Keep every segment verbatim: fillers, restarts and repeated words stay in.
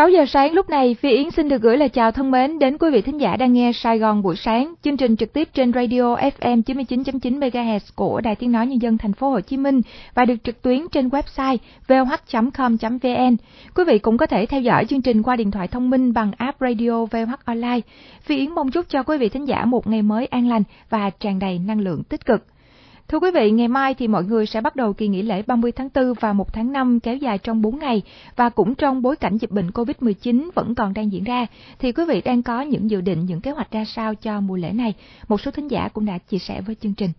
sáu giờ sáng lúc này, Phi Yến xin được gửi lời chào thân mến đến quý vị thính giả đang nghe Sài Gòn buổi sáng, chương trình trực tiếp trên radio ép em chín mươi chín chấm chín mê ga héc của Đài Tiếng Nói Nhân dân Thành phố Hồ Chí Minh và được trực tuyến trên website vê hát chấm com chấm vê en. Quý vị cũng có thể theo dõi chương trình qua điện thoại thông minh bằng app radio vê hát Online. Phi Yến mong chúc cho quý vị thính giả một ngày mới an lành và tràn đầy năng lượng tích cực. Thưa quý vị, ngày mai thì mọi người sẽ bắt đầu kỳ nghỉ lễ ba mươi tháng tư và một tháng năm kéo dài trong bốn ngày, và cũng trong bối cảnh dịch bệnh cô vít mười chín vẫn còn đang diễn ra, thì quý vị đang có những dự định, những kế hoạch ra sao cho mùa lễ này? Một số thính giả cũng đã chia sẻ với chương trình.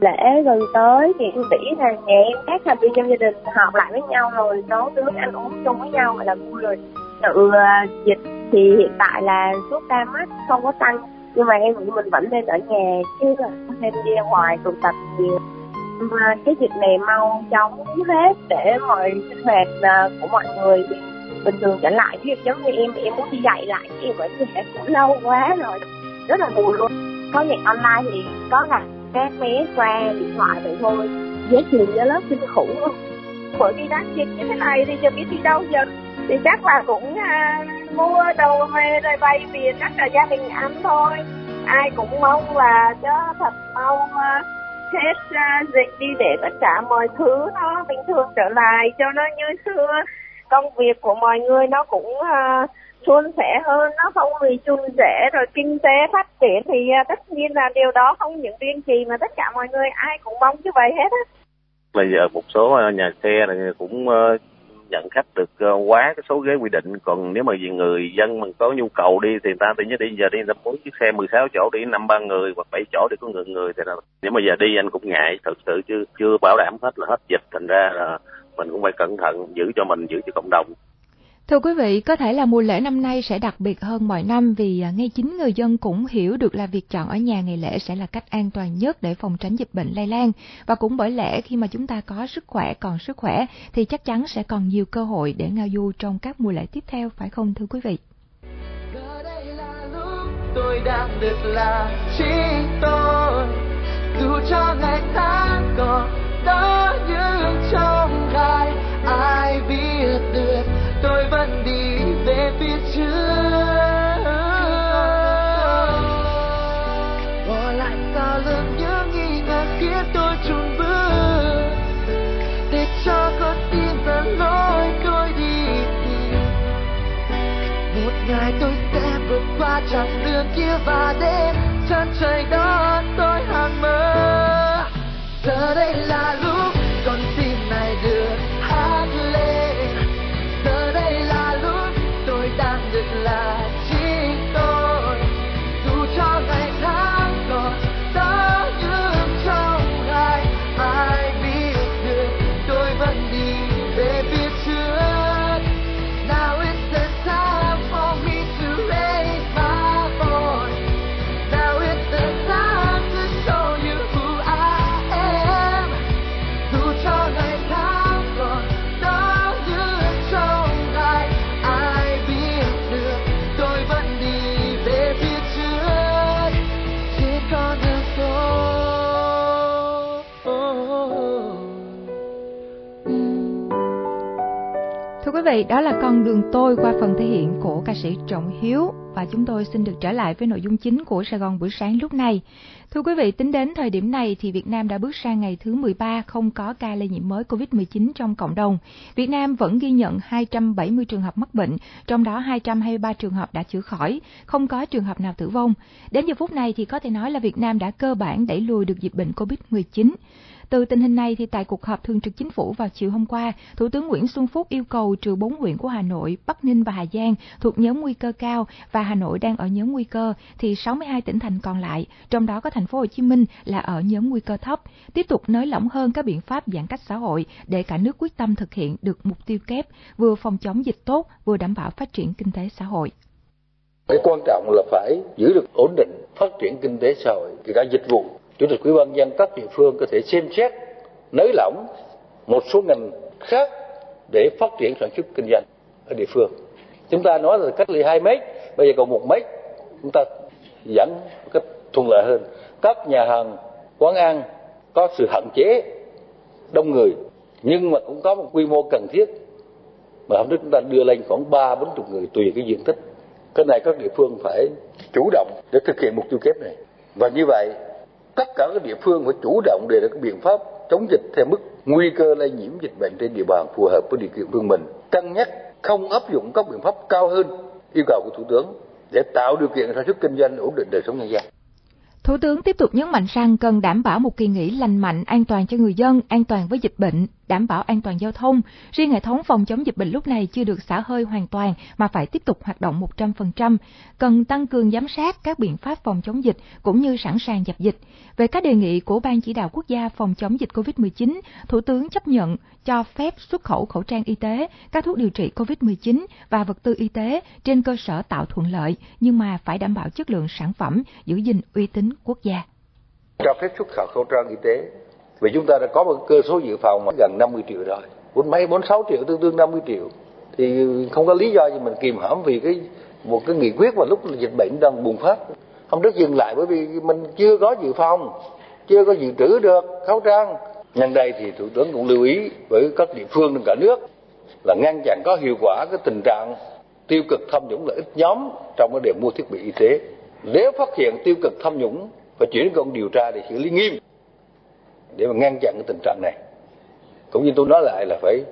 Lễ gần tới thì em nghĩ là nhà em các thành viên trong gia đình họp lại với nhau rồi nấu nướng ăn uống chung với nhau gọi là vui rồi. Tự dịch thì hiện tại là số ca mắc không có tăng, nhưng mà em nghĩ mình vẫn nên ở nhà chứ nên đi ngoài tụ tập nhiều. Mà cái dịch này mau chóng hết để mọi sinh hoạt của mọi người bình thường trở lại. Chứ giống như em, em muốn đi dạy lại chứ em ở nhà cũng lâu quá rồi, rất là buồn luôn. Có việc online thì có là các bé qua điện thoại vậy thôi, dễ chịu cho lớp kinh khủng luôn. Bởi vì đắt dịch như thế này thì giờ biết đi đâu giờ, thì chắc là cũng à, mua đồ về rồi bay về chắc là gia đình ăn thôi. Ai cũng mong là cho thật mong à, hết à, dịch đi để tất cả mọi thứ nó bình thường trở lại cho nó như xưa. Công việc của mọi người nó cũng à, suôn sẻ hơn, nó không bị suôn sẻ, rồi kinh tế phát triển thì tất nhiên là điều đó không những riêng gì mà tất cả mọi người ai cũng mong như vậy hết á. Bây giờ một số nhà xe cũng nhận khách được quá cái số ghế quy định, còn nếu mà vì người dân mình có nhu cầu đi thì người ta tự nhiên đi giờ đi năm bốn chiếc xe mười sáu chỗ đi năm ba người hoặc bảy chỗ để có người người thì là, nếu mà giờ đi anh cũng ngại thật sự chứ chưa bảo đảm hết là hết dịch, thành ra là mình cũng phải cẩn thận giữ cho mình, giữ cho cộng đồng. Thưa quý vị, có thể là mùa lễ năm nay sẽ đặc biệt hơn mọi năm vì ngay chính người dân cũng hiểu được là việc chọn ở nhà ngày lễ sẽ là cách an toàn nhất để phòng tránh dịch bệnh lây lan. Và cũng bởi lẽ khi mà chúng ta có sức khỏe, còn sức khỏe thì chắc chắn sẽ còn nhiều cơ hội để ngao du trong các mùa lễ tiếp theo, phải không thưa quý vị? Giờ đây là lúc tôi đang được là chính tôi, dù cho ngày tháng còn đó như trong gai, ai biết được tôi vẫn đi về phía trước, bỏ lại sau lưng những nghi ngờ khiến tôi chùn bước, để cho con tim và lối tôi đi tìm. Một ngày tôi sẽ vượt qua chặng đường kia và đến chân trời đó tôi hằng mơ. Giờ đây là lúc con tim này được hát lên. Quý vị, đó là Con đường tôi qua phần thể hiện của ca sĩ Trọng Hiếu, và chúng tôi xin được trở lại với nội dung chính của Sài Gòn buổi sáng lúc này. Thưa quý vị, tính đến thời điểm này thì Việt Nam đã bước sang ngày thứ mười ba không có ca lây nhiễm mới cô vít mười chín trong cộng đồng. Việt Nam vẫn ghi nhận hai trăm bảy mươi trường hợp mắc bệnh, trong đó hai trăm hai mươi ba trường hợp đã chữa khỏi, không có trường hợp nào tử vong. Đến giờ phút này thì có thể nói là Việt Nam đã cơ bản đẩy lùi được dịch bệnh cô vít mười chín. Từ tình hình này thì tại cuộc họp thường trực chính phủ vào chiều hôm qua, Thủ tướng Nguyễn Xuân Phúc yêu cầu trừ bốn huyện của Hà Nội, Bắc Ninh và Hà Giang thuộc nhóm nguy cơ cao và Hà Nội đang ở nhóm nguy cơ thì sáu mươi hai tỉnh thành còn lại, trong đó có thành phố Hồ Chí Minh là ở nhóm nguy cơ thấp, tiếp tục nới lỏng hơn các biện pháp giãn cách xã hội để cả nước quyết tâm thực hiện được mục tiêu kép, vừa phòng chống dịch tốt, vừa đảm bảo phát triển kinh tế xã hội. Cái quan trọng là phải giữ được ổn định phát triển kinh tế xã hội, thì đã dịch vụ. Chủ tịch Ủy ban nhân dân các địa phương có thể xem xét nới lỏng một số ngành khác để phát triển sản xuất kinh doanh ở địa phương. Chúng ta nói là cách ly hai mét, bây giờ còn một mét, chúng ta giảm cách thuận lợi hơn. Các nhà hàng, quán ăn có sự hạn chế đông người nhưng mà cũng có một quy mô cần thiết mà hôm nay chúng ta đưa lên khoảng ba bốn chục người tùy cái diện tích. Cái này các địa phương phải chủ động để thực hiện mục tiêu kép này, và như vậy tất cả các địa phương phải chủ động đề ra các biện pháp chống dịch theo mức nguy cơ lây nhiễm dịch bệnh trên địa bàn phù hợp với điều kiện của mình, cân nhắc không áp dụng các biện pháp cao hơn yêu cầu của Thủ tướng để tạo điều kiện sản xuất kinh doanh ổn định đời sống nhân dân. Thủ tướng tiếp tục nhấn mạnh rằng cần đảm bảo một kỳ nghỉ lành mạnh, an toàn cho người dân, an toàn với dịch bệnh, đảm bảo an toàn giao thông. Riêng hệ thống phòng chống dịch bệnh lúc này chưa được xả hơi hoàn toàn mà phải tiếp tục hoạt động một trăm phần trăm. Cần tăng cường giám sát các biện pháp phòng chống dịch cũng như sẵn sàng dập dịch. Về các đề nghị của Ban Chỉ đạo Quốc gia phòng chống dịch cô vít mười chín, Thủ tướng chấp nhận cho phép xuất khẩu khẩu trang y tế, các thuốc điều trị cô vít mười chín và vật tư y tế trên cơ sở tạo thuận lợi, nhưng mà phải đảm bảo chất lượng sản phẩm, giữ gìn uy tín quốc gia. Cho phép xuất khẩu khẩu trang y tế, vì chúng ta đã có một cơ số dự phòng gần năm mươi triệu rồi, bốn mấy bốn sáu triệu tương đương năm mươi triệu, thì không có lý do gì mình kìm hãm vì cái một cái nghị quyết mà lúc dịch bệnh đang bùng phát không được dừng lại, bởi vì mình chưa có dự phòng, chưa có dự trữ được khẩu trang. Nhân đây thì Thủ tướng cũng lưu ý với các địa phương trong cả nước là ngăn chặn có hiệu quả cái tình trạng tiêu cực tham nhũng lợi ích nhóm trong cái đề mua thiết bị y tế. Nếu phát hiện tiêu cực tham nhũng phải chuyển đến cơ quan điều tra để xử lý nghiêm, để mà ngăn chặn cái tình trạng này. Cũng như tôi nói lại là phải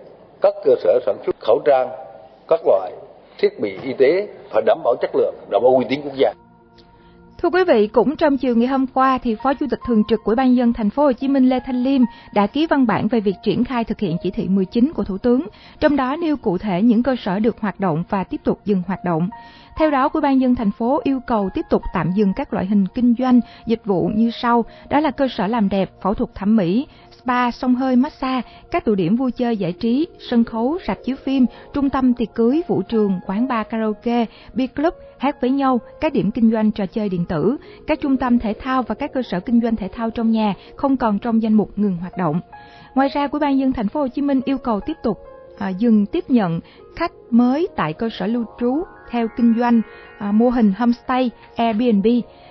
các cơ sở sản xuất khẩu trang, các loại thiết bị y tế phải đảm bảo chất lượng, đảm bảo uy tín quốc gia. Thưa quý vị, cũng trong chiều ngày hôm qua thì Phó Chủ tịch thường trực Ủy ban nhân dân thành phố Hồ Chí Minh Lê Thanh Liêm đã ký văn bản về việc triển khai thực hiện chỉ thị mười chín của Thủ tướng, trong đó nêu cụ thể những cơ sở được hoạt động và tiếp tục dừng hoạt động. Theo đó, Ủy ban nhân dân thành phố yêu cầu tiếp tục tạm dừng các loại hình kinh doanh, dịch vụ như sau, đó là cơ sở làm đẹp, phẫu thuật thẩm mỹ, spa, xông hơi, massage, các tụ điểm vui chơi giải trí, sân khấu, rạp chiếu phim, trung tâm tiệc cưới, vũ trường, quán bar karaoke, beer club, hát với nhau, các điểm kinh doanh trò chơi điện tử, các trung tâm thể thao và các cơ sở kinh doanh thể thao trong nhà không còn trong danh mục ngừng hoạt động. Ngoài ra, Ủy ban nhân dân thành phố Hồ Chí Minh yêu cầu tiếp tục à, dừng tiếp nhận khách mới tại cơ sở lưu trú theo kinh doanh, à, mô hình homestay, Airbnb,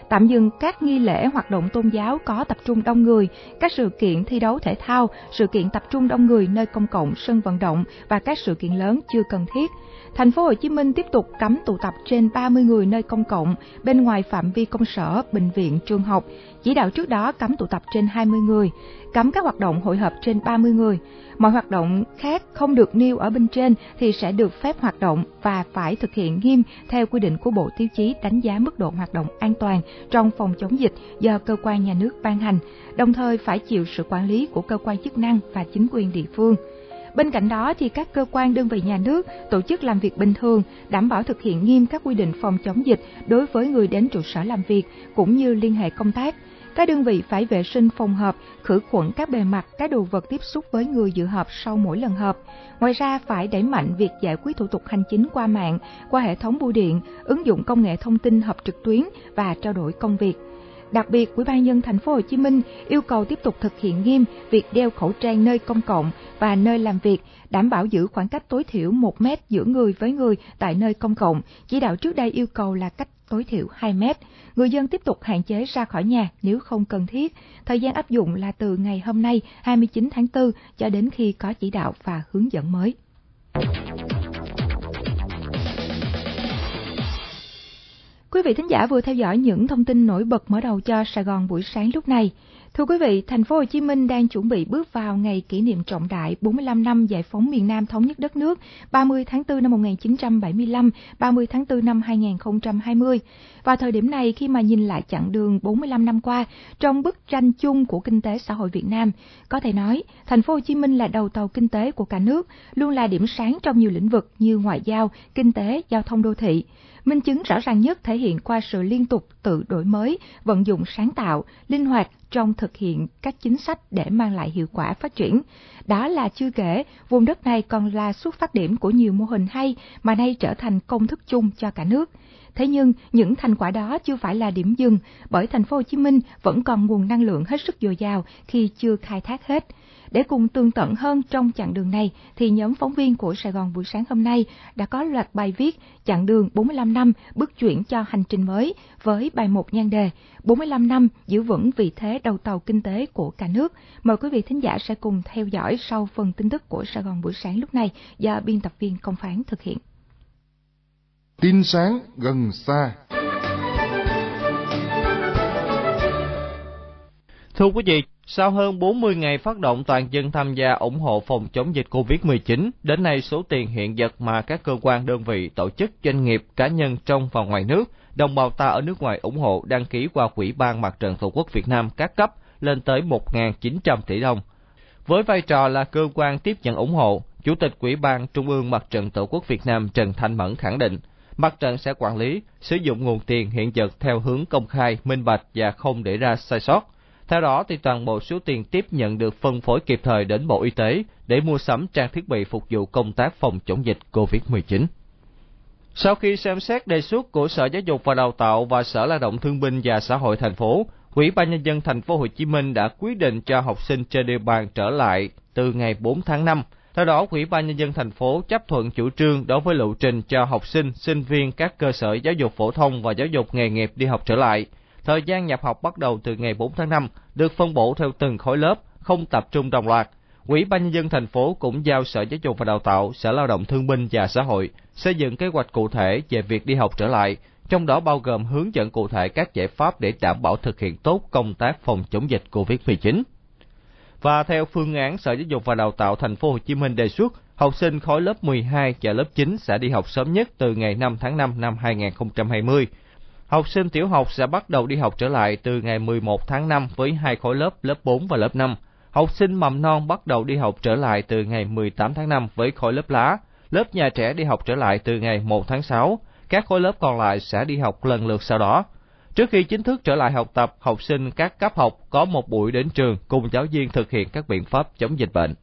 tạm dừng các nghi lễ hoạt động tôn giáo có tập trung đông người, các sự kiện thi đấu thể thao, sự kiện tập trung đông người nơi công cộng, sân vận động và các sự kiện lớn chưa cần thiết. Thành phố Hồ Chí Minh tiếp tục cấm tụ tập trên ba mươi người nơi công cộng, bên ngoài phạm vi công sở, bệnh viện, trường học. Chỉ đạo trước đó cấm tụ tập trên hai mươi người, cấm các hoạt động hội họp trên ba mươi người. Mọi hoạt động khác không được nêu ở bên trên thì sẽ được phép hoạt động và phải thực hiện nghiêm theo quy định của Bộ Tiêu chí đánh giá mức độ hoạt động an toàn trong phòng chống dịch do cơ quan nhà nước ban hành, đồng thời phải chịu sự quản lý của cơ quan chức năng và chính quyền địa phương. Bên cạnh đó thì các cơ quan đơn vị nhà nước, tổ chức làm việc bình thường, đảm bảo thực hiện nghiêm các quy định phòng chống dịch đối với người đến trụ sở làm việc cũng như liên hệ công tác. Các đơn vị phải vệ sinh phòng họp, khử khuẩn các bề mặt, các đồ vật tiếp xúc với người dự họp sau mỗi lần họp. Ngoài ra phải đẩy mạnh việc giải quyết thủ tục hành chính qua mạng, qua hệ thống bưu điện, ứng dụng công nghệ thông tin họp trực tuyến và trao đổi công việc. Đặc biệt, Ủy ban nhân dân thành phố Hồ Chí Minh yêu cầu tiếp tục thực hiện nghiêm việc đeo khẩu trang nơi công cộng và nơi làm việc, đảm bảo giữ khoảng cách tối thiểu một mét giữa người với người tại nơi công cộng. Chỉ đạo trước đây yêu cầu là cách tối thiểu hai mét. Người dân tiếp tục hạn chế ra khỏi nhà nếu không cần thiết. Thời gian áp dụng là từ ngày hôm nay hai mươi chín tháng tư cho đến khi có chỉ đạo và hướng dẫn mới. Quý vị thính giả vừa theo dõi những thông tin nổi bật mở đầu cho Sài Gòn buổi sáng lúc này. Thưa quý vị, thành phố Hồ Chí Minh đang chuẩn bị bước vào ngày kỷ niệm trọng đại bốn mươi lăm năm giải phóng miền Nam thống nhất đất nước ba mươi tháng tư năm một nghìn chín trăm bảy mươi lăm, ba mươi tháng tư năm hai nghìn không trăm hai mươi. Vào thời điểm này, khi mà nhìn lại chặng đường bốn mươi lăm năm qua trong bức tranh chung của kinh tế xã hội Việt Nam, có thể nói thành phố Hồ Chí Minh là đầu tàu kinh tế của cả nước, luôn là điểm sáng trong nhiều lĩnh vực như ngoại giao, kinh tế, giao thông đô thị. Minh chứng rõ ràng nhất thể hiện qua sự liên tục tự đổi mới, vận dụng sáng tạo, linh hoạt trong thực hiện các chính sách để mang lại hiệu quả phát triển. Đó là chưa kể, vùng đất này còn là xuất phát điểm của nhiều mô hình hay mà nay trở thành công thức chung cho cả nước. Thế nhưng, những thành quả đó chưa phải là điểm dừng, bởi thành phố Hồ Chí Minh vẫn còn nguồn năng lượng hết sức dồi dào khi chưa khai thác hết. Để cùng tương tận hơn trong chặng đường này, thì nhóm phóng viên của Sài Gòn buổi sáng hôm nay đã có loạt bài viết chặng đường bốn mươi lăm năm bước chuyển cho hành trình mới với bài một nhan đề bốn mươi lăm năm giữ vững vị thế đầu tàu kinh tế của cả nước. Mời quý vị thính giả sẽ cùng theo dõi sau phần tin tức của Sài Gòn buổi sáng lúc này do biên tập viên Công Phán thực hiện. Tin sáng gần xa. Thưa quý vị, sau hơn bốn mươi ngày phát động toàn dân tham gia ủng hộ phòng chống dịch covid mười chín, đến nay số tiền hiện vật mà các cơ quan, đơn vị, tổ chức, doanh nghiệp, cá nhân trong và ngoài nước, đồng bào ta ở nước ngoài ủng hộ đăng ký qua Quỹ ban Mặt trận Tổ quốc Việt Nam các cấp lên tới một nghìn chín trăm tỷ đồng. Với vai trò là cơ quan tiếp nhận ủng hộ, Chủ tịch Quỹ ban Trung ương Mặt trận Tổ quốc Việt Nam Trần Thanh Mẫn khẳng định, Mặt trận sẽ quản lý, sử dụng nguồn tiền hiện vật theo hướng công khai, minh bạch và không để ra sai sót. Theo đó, thì toàn bộ số tiền tiếp nhận được phân phối kịp thời đến Bộ Y tế để mua sắm trang thiết bị phục vụ công tác phòng chống dịch covid mười chín. Sau khi xem xét đề xuất của Sở Giáo dục và Đào tạo và Sở Lao động Thương binh và Xã hội thành phố, Ủy ban Nhân dân thành phố Hồ Chí Minh đã quyết định cho học sinh trên địa bàn trở lại từ ngày bốn tháng năm. Theo đó, Ủy ban Nhân dân thành phố chấp thuận chủ trương đối với lộ trình cho học sinh, sinh viên các cơ sở giáo dục phổ thông và giáo dục nghề nghiệp đi học trở lại. Thời gian nhập học bắt đầu từ ngày bốn tháng năm, được phân bổ theo từng khối lớp, không tập trung đồng loạt. Ủy ban Nhân dân thành phố cũng giao Sở Giáo dục và Đào tạo, Sở Lao động Thương binh và Xã hội xây dựng kế hoạch cụ thể về việc đi học trở lại, trong đó bao gồm hướng dẫn cụ thể các giải pháp để đảm bảo thực hiện tốt công tác phòng chống dịch covid mười chín. Và theo phương án Sở Giáo dục và Đào tạo thành phố Hồ Chí Minh đề xuất, học sinh khối lớp mười hai và lớp chín sẽ đi học sớm nhất từ ngày năm tháng năm năm hai nghìn không trăm hai mươi. Học sinh tiểu học sẽ bắt đầu đi học trở lại từ ngày mười một tháng năm với hai khối lớp lớp bốn và lớp năm. Học sinh mầm non bắt đầu đi học trở lại từ ngày mười tám tháng năm với khối lớp lá. Lớp nhà trẻ đi học trở lại từ ngày một tháng sáu. Các khối lớp còn lại sẽ đi học lần lượt sau đó. Trước khi chính thức trở lại học tập, học sinh các cấp học có một buổi đến trường cùng giáo viên thực hiện các biện pháp chống dịch bệnh.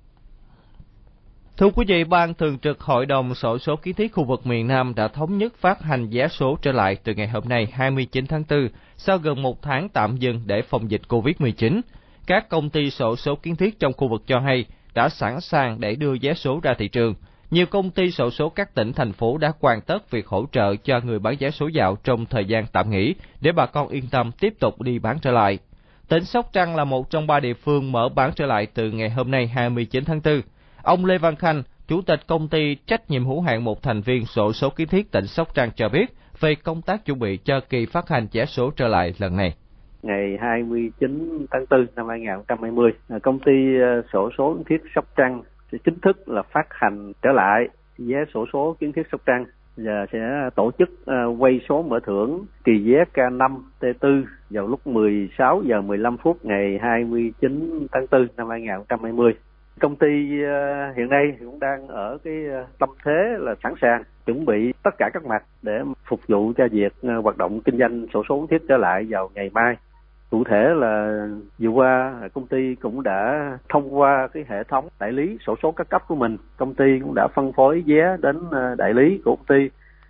Thưa quý vị, Ban Thường trực Hội đồng Sổ số Kiến thiết khu vực miền Nam đã thống nhất phát hành vé số trở lại từ ngày hôm nay hai mươi chín tháng tư, sau gần một tháng tạm dừng để phòng dịch covid mười chín. Các công ty sổ số kiến thiết trong khu vực cho hay đã sẵn sàng để đưa vé số ra thị trường. Nhiều công ty sổ số các tỉnh, thành phố đã hoàn tất việc hỗ trợ cho người bán vé số dạo trong thời gian tạm nghỉ để bà con yên tâm tiếp tục đi bán trở lại. Tỉnh Sóc Trăng là một trong ba địa phương mở bán trở lại từ ngày hôm nay hai mươi chín tháng tư. Ông Lê Văn Khanh, Chủ tịch Công ty Trách nhiệm hữu hạn một thành viên sổ số kiến thiết tỉnh Sóc Trăng cho biết về công tác chuẩn bị cho kỳ phát hành vé số trở lại lần này. Ngày hai mươi chín tháng tư năm hai nghìn không trăm hai mươi, công ty sổ số kiến thiết Sóc Trăng sẽ chính thức là phát hành trở lại vé sổ số kiến thiết Sóc Trăng và sẽ tổ chức quay số mở thưởng kỳ vé K năm T tư vào lúc mười sáu giờ mười lăm phút ngày hai mươi chín tháng tư năm hai nghìn không trăm hai mươi. Công ty hiện nay cũng đang ở cái tâm thế là sẵn sàng chuẩn bị tất cả các mặt để phục vụ cho việc hoạt động kinh doanh sổ số thiết trở lại vào ngày mai. Cụ thể là vừa qua công ty cũng đã thông qua cái hệ thống đại lý sổ số các cấp của mình. Công ty cũng đã phân phối vé đến đại lý của công ty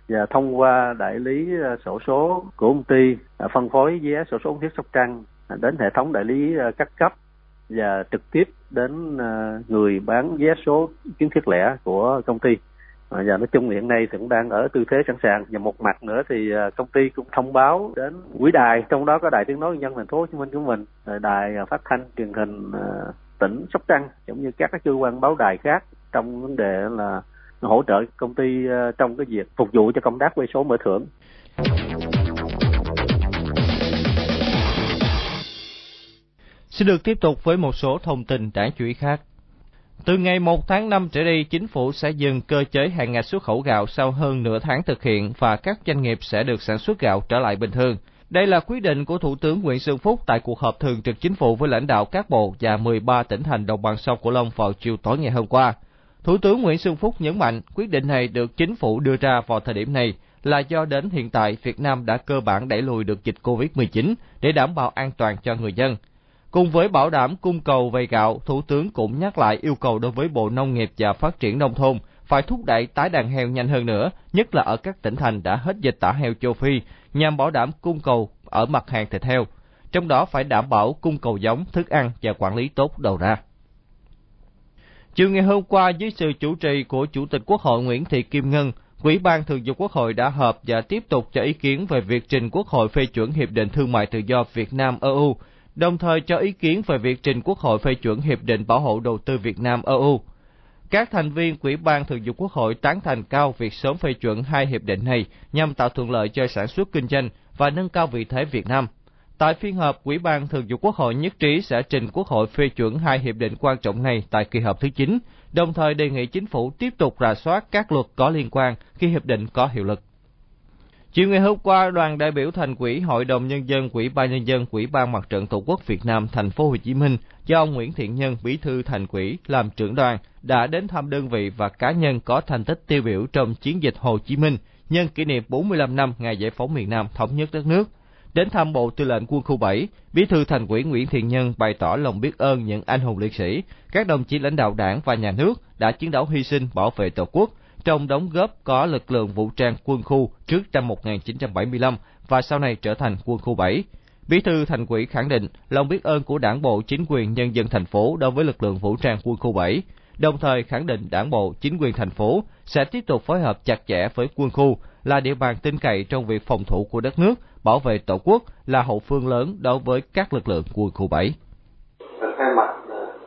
và thông qua đại lý sổ số của công ty phân phối vé sổ số thiết Sóc Trăng đến hệ thống đại lý các cấp và trực tiếp đến người bán vé số kiến thiết lẻ của công ty. Và nói chung hiện nay thì cũng đang ở tư thế sẵn sàng. Và một mặt nữa thì công ty cũng thông báo đến quỹ đài, trong đó có Đài Tiếng Nói Nhân dân T P H C M của mình, Đài Phát thanh Truyền hình tỉnh Sóc Trăng cũng như các cơ quan báo đài khác trong vấn đề là hỗ trợ công ty trong cái việc phục vụ cho công tác quay số mở thưởng. Sẽ được tiếp tục với một số thông tin đáng chú ý khác. Từ ngày một tháng năm trở đi, chính phủ sẽ dừng cơ chế hạn ngạch xuất khẩu gạo sau hơn nửa tháng thực hiện và các doanh nghiệp sẽ được sản xuất gạo trở lại bình thường. Đây là quyết định của Thủ tướng Nguyễn Xuân Phúc tại cuộc họp thường trực chính phủ với lãnh đạo các bộ và mười ba tỉnh thành đồng bằng sông Cửu Long vào chiều tối ngày hôm qua. Thủ tướng Nguyễn Xuân Phúc nhấn mạnh quyết định này được chính phủ đưa ra vào thời điểm này là do đến hiện tại Việt Nam đã cơ bản đẩy lùi được dịch covid mười chín để đảm bảo an toàn cho người dân. Cùng với bảo đảm cung cầu về gạo, Thủ tướng cũng nhắc lại yêu cầu đối với Bộ Nông nghiệp và Phát triển Nông thôn phải thúc đẩy tái đàn heo nhanh hơn nữa, nhất là ở các tỉnh thành đã hết dịch tả heo châu Phi, nhằm bảo đảm cung cầu ở mặt hàng thịt heo. Trong đó phải đảm bảo cung cầu giống, thức ăn và quản lý tốt đầu ra. Chiều ngày hôm qua, dưới sự chủ trì của Chủ tịch Quốc hội Nguyễn Thị Kim Ngân, Ủy ban Thường vụ Quốc hội đã họp và tiếp tục cho ý kiến về việc trình Quốc hội phê chuẩn Hiệp định Thương mại Tự do Việt Nam-e u, đồng thời cho ý kiến về việc trình Quốc hội phê chuẩn Hiệp định Bảo hộ Đầu tư Việt Nam-e u. Các thành viên Ủy ban Thường vụ Quốc hội tán thành cao việc sớm phê chuẩn hai hiệp định này nhằm tạo thuận lợi cho sản xuất kinh doanh và nâng cao vị thế Việt Nam. Tại phiên họp, Ủy ban Thường vụ Quốc hội nhất trí sẽ trình Quốc hội phê chuẩn hai hiệp định quan trọng này tại kỳ họp thứ chín, đồng thời đề nghị Chính phủ tiếp tục rà soát các luật có liên quan khi hiệp định có hiệu lực. Chiều ngày hôm qua, đoàn đại biểu Thành ủy, Hội đồng Nhân dân, Ủy ban Nhân dân, Ủy ban Mặt trận Tổ quốc Việt Nam Thành phố Hồ Chí Minh do ông Nguyễn Thiện Nhân, Bí thư Thành ủy làm trưởng đoàn, đã đến thăm đơn vị và cá nhân có thành tích tiêu biểu trong chiến dịch Hồ Chí Minh nhân kỷ niệm bốn mươi lăm năm ngày giải phóng miền Nam thống nhất đất nước. Đến thăm Bộ Tư lệnh Quân khu bảy, Bí thư Thành ủy Nguyễn Thiện Nhân bày tỏ lòng biết ơn những anh hùng liệt sĩ, các đồng chí lãnh đạo Đảng và Nhà nước đã chiến đấu hy sinh bảo vệ Tổ quốc, trong đóng góp có lực lượng vũ trang Quân khu trước năm một nghìn chín trăm bảy mươi lăm và sau này trở thành Quân khu bảy. Bí thư Thành ủy khẳng định lòng biết ơn của Đảng bộ, chính quyền, nhân dân thành phố đối với lực lượng vũ trang Quân khu bảy, đồng thời khẳng định Đảng bộ, chính quyền thành phố sẽ tiếp tục phối hợp chặt chẽ với Quân khu, là địa bàn tin cậy trong việc phòng thủ của đất nước, bảo vệ Tổ quốc, là hậu phương lớn đối với các lực lượng Quân khu bảy. Thay mặt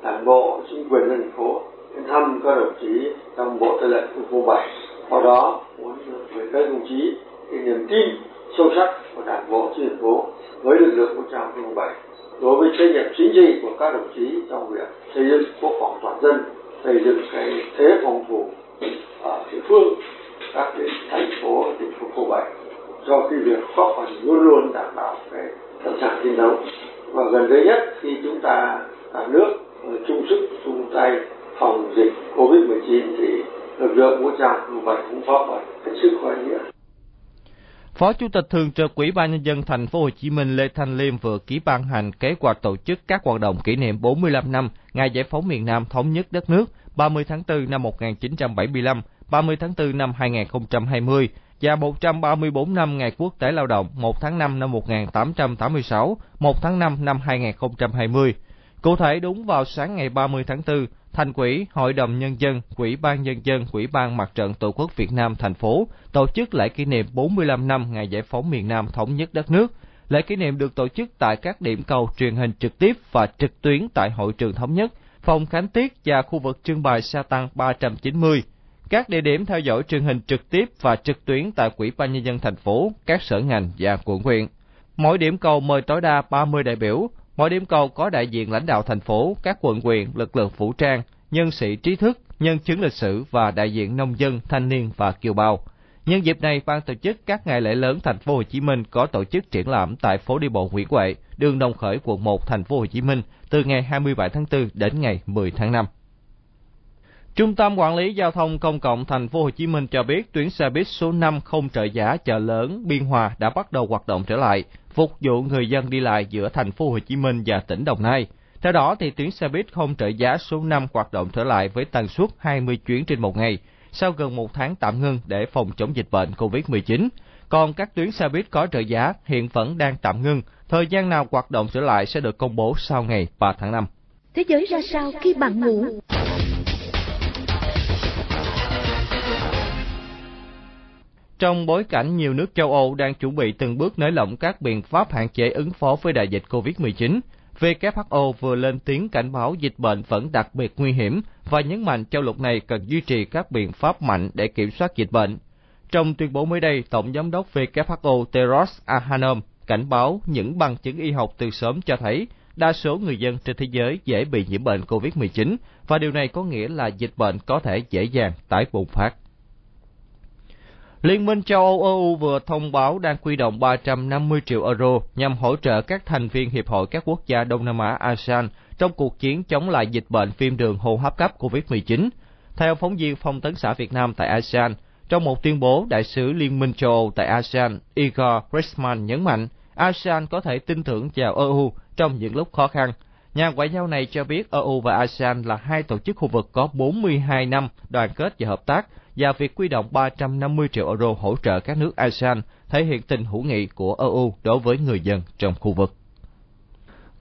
Đảng bộ, chính quyền thành phố thăm các đồng chí trong Bộ Tư lệnh Quân khu bảy, sau đó muốn gửi các đồng chí cái niềm tin sâu sắc của Đảng bộ, chính quyền thành phố với lực lượng vũ trang Quân khu bảy đối với trách nhiệm chính trị của các đồng chí trong việc xây dựng quốc phòng toàn dân, xây dựng cái thế phòng thủ ở địa phương, các tỉnh, thành phố, tỉnh Quân khu bảy, do cái việc góp phần luôn luôn đảm bảo cái sẵn sàng chiến đấu. Và gần đây nhất, khi chúng ta cả nước chung sức chung tay phòng dịch covid mười chín thì lực lượng vũ trang Quân khu bảy cũng góp phần hết sức có ý nghĩa. Phó Chủ tịch Thường trực Ủy ban Nhân dân Thành phố Hồ Chí Minh Lê Thanh Liêm vừa ký ban hành kế hoạch tổ chức các hoạt động kỷ niệm bốn mươi lăm năm ngày giải phóng miền Nam thống nhất đất nước ba mươi tháng tư năm một nghìn chín trăm bảy mươi lăm, ba mươi tháng tư năm hai nghìn không trăm hai mươi và một trăm ba mươi tư năm Ngày Quốc tế Lao động một tháng năm năm một nghìn tám trăm tám mươi sáu, một tháng năm năm hai nghìn không trăm hai mươi. Cụ thể, đúng vào sáng ngày ba mươi tháng tư, Thành ủy, Hội đồng Nhân dân, Ủy ban Nhân dân, Ủy ban Mặt trận Tổ quốc Việt Nam thành phố tổ chức lễ kỷ niệm bốn mươi lăm năm ngày giải phóng miền Nam thống nhất đất nước. Lễ kỷ niệm được tổ chức tại các điểm cầu truyền hình trực tiếp và trực tuyến tại Hội trường Thống nhất, phòng khánh tiết và khu vực trưng bày xe tăng ba trăm chín mươi. Các địa điểm theo dõi truyền hình trực tiếp và trực tuyến tại Ủy ban Nhân dân thành phố, các sở ngành và quận huyện. Mỗi điểm cầu mời tối đa ba mươi đại biểu. Mỗi điểm cầu có đại diện lãnh đạo thành phố, các quận huyện, lực lượng vũ trang, nhân sĩ trí thức, nhân chứng lịch sử và đại diện nông dân, thanh niên và kiều bào. Nhân dịp này, ban tổ chức các ngày lễ lớn Thành phố Hồ Chí Minh có tổ chức triển lãm tại phố đi bộ Nguyễn Huệ, đường Đồng Khởi, quận một, Thành phố Hồ Chí Minh từ ngày hai mươi bảy tháng tư đến ngày mười tháng năm. Trung tâm Quản lý Giao thông Công cộng Thành phố Hồ Chí Minh cho biết tuyến xe buýt số năm không trợ giá Chợ Lớn Biên Hòa đã bắt đầu hoạt động trở lại, phục vụ người dân đi lại giữa Thành phố Hồ Chí Minh và tỉnh Đồng Nai. Theo đó, thì tuyến xe buýt không trợ giá số năm hoạt động trở lại với tần suất hai mươi chuyến trên một ngày sau gần một tháng tạm ngưng để phòng chống dịch bệnh covid mười chín. Còn các tuyến xe buýt có trợ giá hiện vẫn đang tạm ngưng. Thời gian nào hoạt động trở lại sẽ được công bố sau ngày ba tháng năm. Thế giới ra sao khi bạn ngủ? Trong bối cảnh nhiều nước châu Âu đang chuẩn bị từng bước nới lỏng các biện pháp hạn chế ứng phó với đại dịch covid mười chín, vê kép hát o vừa lên tiếng cảnh báo dịch bệnh vẫn đặc biệt nguy hiểm và nhấn mạnh châu lục này cần duy trì các biện pháp mạnh để kiểm soát dịch bệnh. Trong tuyên bố mới đây, Tổng giám đốc vê kép hát o Tedros Adhanom cảnh báo những bằng chứng y học từ sớm cho thấy đa số người dân trên thế giới dễ bị nhiễm bệnh covid mười chín và điều này có nghĩa là dịch bệnh có thể dễ dàng tái bùng phát. Liên minh châu Âu vừa thông báo đang quy động ba trăm năm mươi triệu euro nhằm hỗ trợ các thành viên Hiệp hội các quốc gia Đông Nam Á a sê an trong cuộc chiến chống lại dịch bệnh viêm đường hô hấp cấp covid mười chín. Theo phóng viên Thông tấn xã Việt Nam tại a sê an, trong một tuyên bố, đại sứ Liên minh châu Âu tại a sê an Igor Kreisman nhấn mạnh a sê an có thể tin tưởng vào e u trong những lúc khó khăn. Nhà ngoại giao này cho biết e u và a sê an là hai tổ chức khu vực có bốn mươi hai năm đoàn kết và hợp tác, và việc quy động ba trăm năm mươi triệu euro hỗ trợ các nước a sê an thể hiện tình hữu nghị của e u đối với người dân trong khu vực.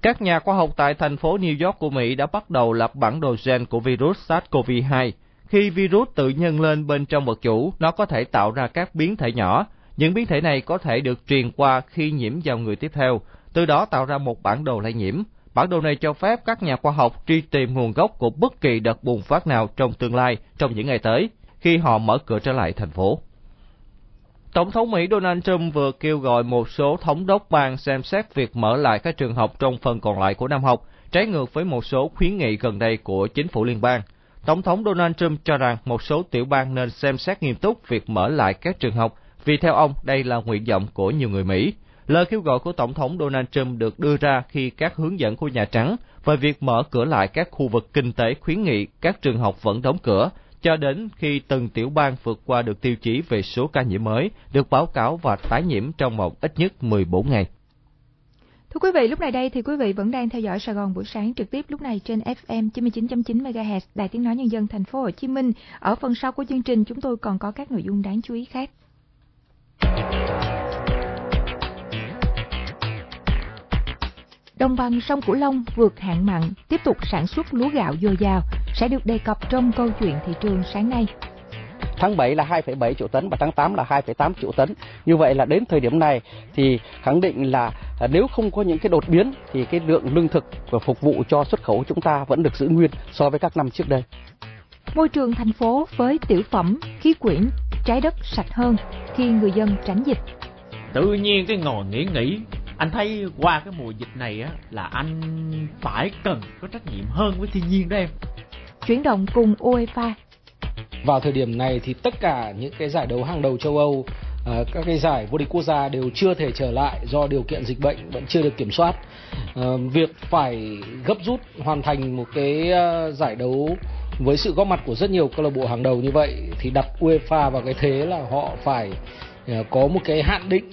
Các nhà khoa học tại thành phố New York của Mỹ đã bắt đầu lập bản đồ gen của virus SARS-xê o vê hai. Khi virus tự nhân lên bên trong vật chủ, nó có thể tạo ra các biến thể nhỏ. Những biến thể này có thể được truyền qua khi nhiễm vào người tiếp theo, từ đó tạo ra một bản đồ lây nhiễm. Bản đồ này cho phép các nhà khoa học truy tìm nguồn gốc của bất kỳ đợt bùng phát nào trong tương lai trong những ngày tới, khi họ mở cửa trở lại thành phố. Tổng thống Mỹ Donald Trump vừa kêu gọi một số thống đốc bang xem xét việc mở lại các trường học trong phần còn lại của năm học, trái ngược với một số khuyến nghị gần đây của chính phủ liên bang. Tổng thống Donald Trump cho rằng một số tiểu bang nên xem xét nghiêm túc việc mở lại các trường học, vì theo ông đây là nguyện vọng của nhiều người Mỹ. Lời kêu gọi của Tổng thống Donald Trump được đưa ra khi các hướng dẫn của Nhà Trắng về việc mở cửa lại các khu vực kinh tế khuyến nghị các trường học vẫn đóng cửa, cho đến khi từng tiểu bang vượt qua được tiêu chí về số ca nhiễm mới, được báo cáo và tái nhiễm trong một ít nhất mười bốn ngày. Thưa quý vị, lúc này đây thì quý vị vẫn đang theo dõi Sài Gòn buổi sáng trực tiếp lúc này trên ép em chín mươi chín chấm chín mê ga héc Đài Tiếng Nói Nhân dân thành phố Hồ Chí Minh. Ở phần sau của chương trình chúng tôi còn có các nội dung đáng chú ý khác. Đồng bằng sông Cửu Long vượt hạn mặn, tiếp tục sản xuất lúa gạo dồi dào sẽ được đề cập trong câu chuyện thị trường sáng nay. Tháng bảy là hai phẩy bảy triệu tấn và tháng tám là hai phẩy tám triệu tấn. Như vậy là đến thời điểm này thì khẳng định là nếu không có những cái đột biến thì cái lượng lương thực và phục vụ cho xuất khẩu của chúng ta vẫn được giữ nguyên so với các năm trước đây. Môi trường thành phố với tiểu phẩm, khí quyển, trái đất sạch hơn khi người dân tránh dịch. Tự nhiên cái ngồi nghĩ nghĩ, anh thấy qua cái mùa dịch này á là anh phải cần có trách nhiệm hơn với thiên nhiên đó em. Chuyển động cùng UEFA. Vào thời điểm này thì tất cả những cái giải đấu hàng đầu châu Âu, các cái giải vô địch quốc gia đều chưa thể trở lại do điều kiện dịch bệnh vẫn chưa được kiểm soát. Việc phải gấp rút hoàn thành một cái giải đấu với sự góp mặt của rất nhiều câu lạc bộ hàng đầu như vậy thì đặt UEFA vào cái thế là họ phải có một cái hạn định.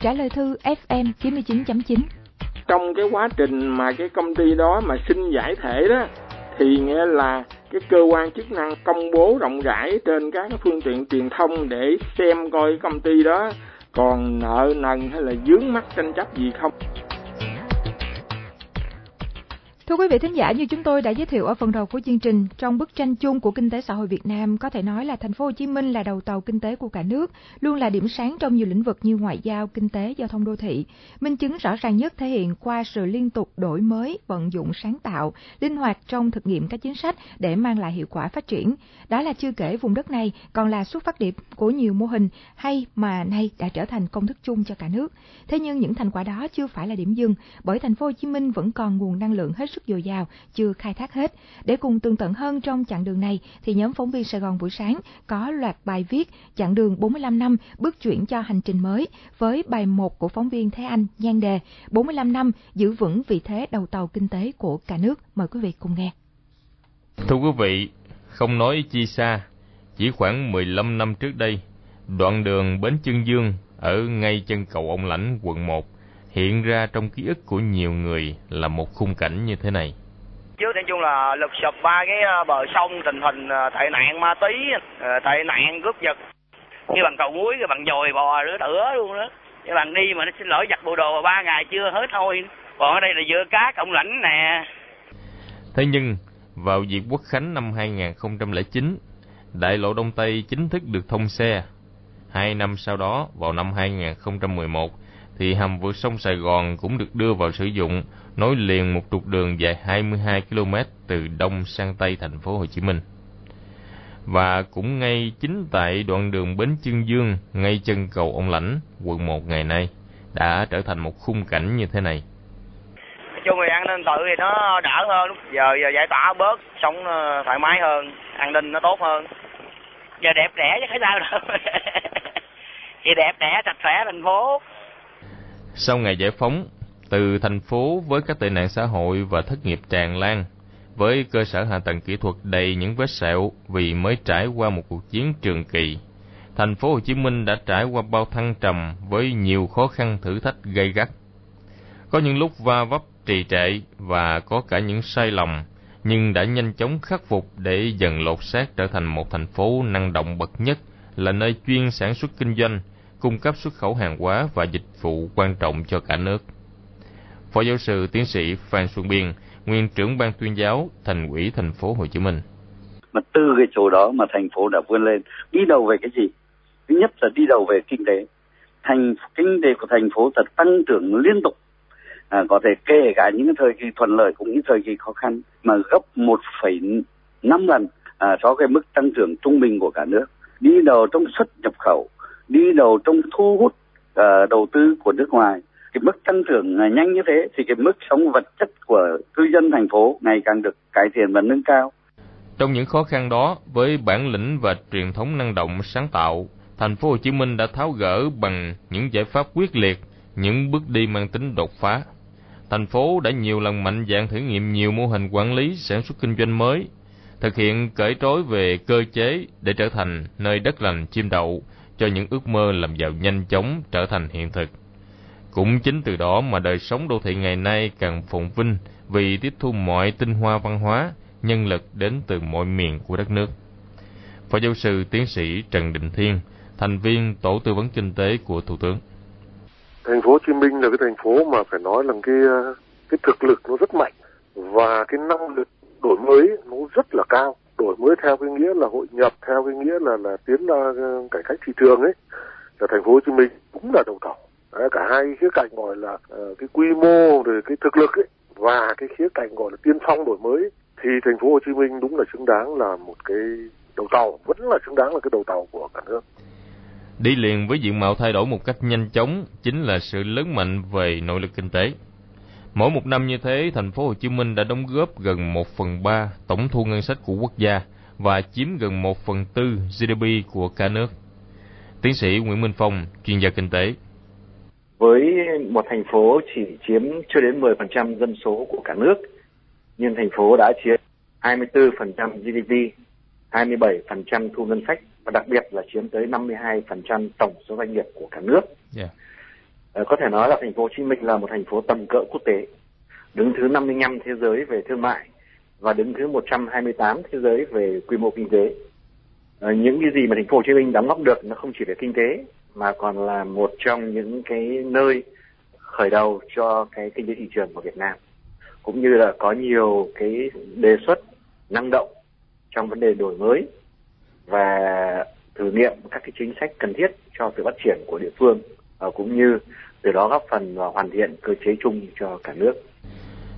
Trả lời thư ép em chín mươi chín chấm chín. Trong cái quá trình mà cái công ty đó mà xin giải thể đó thì nghĩa là cái cơ quan chức năng công bố rộng rãi trên các phương tiện truyền thông để xem coi công ty đó còn nợ nần hay là vướng mắc tranh chấp gì không. Thưa quý vị thính giả, như chúng tôi đã giới thiệu ở phần đầu của chương trình, trong bức tranh chung của kinh tế xã hội Việt Nam có thể nói là thành phố Hồ Chí Minh là đầu tàu kinh tế của cả nước, luôn là điểm sáng trong nhiều lĩnh vực như ngoại giao, kinh tế, giao thông đô thị. Minh chứng rõ ràng nhất thể hiện qua sự liên tục đổi mới, vận dụng sáng tạo, linh hoạt trong thực nghiệm các chính sách để mang lại hiệu quả phát triển. Đó là chưa kể vùng đất này còn là xuất phát điểm của nhiều mô hình hay mà nay đã trở thành công thức chung cho cả nước. Thế nhưng những thành quả đó chưa phải là điểm dừng, bởi thành phố Hồ Chí Minh vẫn còn nguồn năng lượng hết sức dồi dào chưa khai thác hết. Để cùng tường tận hơn trong chặng đường này thì nhóm phóng viên Sài Gòn buổi sáng có loạt bài viết chặng đường bốn mươi lăm năm bước chuyển cho hành trình mới, với bài một của phóng viên Thế Anh nhan đề bốn mươi lăm năm giữ vững vị thế đầu tàu kinh tế của cả nước. Mời quý vị cùng nghe. Thưa quý vị, không nói chi xa, chỉ khoảng mười lăm năm trước đây, đoạn đường Bến Chương Dương ở ngay chân cầu Ông Lãnh, quận một hiện ra trong ký ức của nhiều người là một khung cảnh như thế này. Trước nói chung là lục sụp ba cái bờ sông, tình hình tệ nạn ma túy, tệ nạn cướp giật. Như bằng cầu muối, bằng dồi bò rửa tửa luôn đó. Như bằng đi mà nó xin lỗi giặt bộ đồ ba ngày chưa hết thôi. Còn ở đây là dưa cá Cộng Lãnh nè. Thế nhưng, vào dịp Quốc Khánh năm hai không không chín, đại lộ Đông Tây chính thức được thông xe. Hai năm sau đó, vào năm hai không một một, thì hầm vượt sông Sài Gòn cũng được đưa vào sử dụng, nối liền một trục đường dài hai mươi hai ki lô mét từ đông sang tây thành phố Hồ Chí Minh. Và cũng ngay chính tại đoạn đường Bến Chương Dương ngay chân cầu Ông Lãnh, quận một ngày nay đã trở thành một khung cảnh như thế này. Chung thì an ninh tự thì nó đỡ hơn, lúc giờ giờ giải tỏa bớt, sống thoải mái hơn, an ninh nó tốt hơn. Giờ đẹp đẽ chứ thấy sao đâu. Thì đẹp đẽ sạch sẽ thành phố. Sau ngày giải phóng, từ thành phố với các tệ nạn xã hội và thất nghiệp tràn lan, với cơ sở hạ tầng kỹ thuật đầy những vết sẹo vì mới trải qua một cuộc chiến trường kỳ, thành phố Hồ Chí Minh đã trải qua bao thăng trầm với nhiều khó khăn thử thách gay gắt. Có những lúc va vấp trì trệ và có cả những sai lầm, nhưng đã nhanh chóng khắc phục để dần lột xác trở thành một thành phố năng động bậc nhất, là nơi chuyên sản xuất kinh doanh, cung cấp xuất khẩu hàng hóa và dịch vụ quan trọng cho cả nước. Phó giáo sư tiến sĩ Phan Xuân Biên, nguyên trưởng ban tuyên giáo Thành ủy Thành phố Hồ Chí Minh. Mà từ cái chỗ đó mà thành phố đã vươn lên, đi đầu về cái gì? Thứ nhất là đi đầu về kinh tế. Thành kinh tế của thành phố thật tăng trưởng liên tục, à, có thể kể cả những thời kỳ thuận lợi cũng như thời kỳ khó khăn, mà gấp một phẩy năm lần à, so với mức tăng trưởng trung bình của cả nước. Đi đầu trong xuất nhập khẩu, đi đầu trong thu hút à, đầu tư của nước ngoài. Cái mức tăng trưởng à, nhanh như thế thì cái mức sống vật chất của cư dân thành phố ngày càng được cải thiện và nâng cao. Trong những khó khăn đó, với bản lĩnh và truyền thống năng động sáng tạo, Thành phố Hồ Chí Minh đã tháo gỡ bằng những giải pháp quyết liệt, những bước đi mang tính đột phá. Thành phố đã nhiều lần mạnh dạn thử nghiệm nhiều mô hình quản lý sản xuất kinh doanh mới, thực hiện cởi trói về cơ chế để trở thành nơi đất lành chim đậu cho những ước mơ làm giàu nhanh chóng trở thành hiện thực. Cũng chính từ đó mà đời sống đô thị ngày nay càng phồn vinh vì tiếp thu mọi tinh hoa văn hóa, nhân lực đến từ mọi miền của đất nước. Phó giáo sư tiến sĩ Trần Đình Thiên, thành viên tổ tư vấn kinh tế của Thủ tướng. Thành phố Hồ Chí Minh là cái thành phố mà phải nói là cái cái thực lực nó rất mạnh và cái năng lực đổi mới nó rất là cao. Đổi mới theo cái nghĩa là hội nhập, theo cái nghĩa là là tiến là cải cách thị trường ấy. Là thành phố Hồ Chí Minh cũng là đầu tàu. Cả hai khía cạnh gọi là cái quy mô rồi cái thực lực ấy và cái khía cạnh gọi là tiên phong đổi mới, thì thành phố Hồ Chí Minh đúng là xứng đáng là một cái đầu tàu, vẫn là xứng đáng là cái đầu tàu của cả nước. Đi liền với diện mạo thay đổi một cách nhanh chóng chính là sự lớn mạnh về nội lực kinh tế. Mỗi một năm như thế, thành phố Hồ Chí Minh đã đóng góp gần một phần ba tổng thu ngân sách của quốc gia và chiếm gần một phần tư giê đê pê của cả nước. Tiến sĩ Nguyễn Minh Phong, chuyên gia kinh tế. Với một thành phố chỉ chiếm chưa đến mười phần trăm dân số của cả nước, nhưng thành phố đã chiếm hai mươi tư phần trăm giê đê pê, hai mươi bảy phần trăm thu ngân sách và đặc biệt là chiếm tới năm mươi hai phần trăm tổng số doanh nghiệp của cả nước. Yeah. À, có thể nói là thành phố Hồ Chí Minh là một thành phố tầm cỡ quốc tế, đứng thứ năm mươi lăm thế giới về thương mại và đứng thứ một trăm hai mươi tám thế giới về quy mô kinh tế. À, những cái gì mà thành phố Hồ Chí Minh đóng góp được nó không chỉ về kinh tế mà còn là một trong những cái nơi khởi đầu cho cái kinh tế thị trường của Việt Nam, cũng như là có nhiều cái đề xuất năng động trong vấn đề đổi mới và thử nghiệm các cái chính sách cần thiết cho sự phát triển của địa phương, cũng như từ đó góp phần vào hoàn thiện cơ chế chung cho cả nước.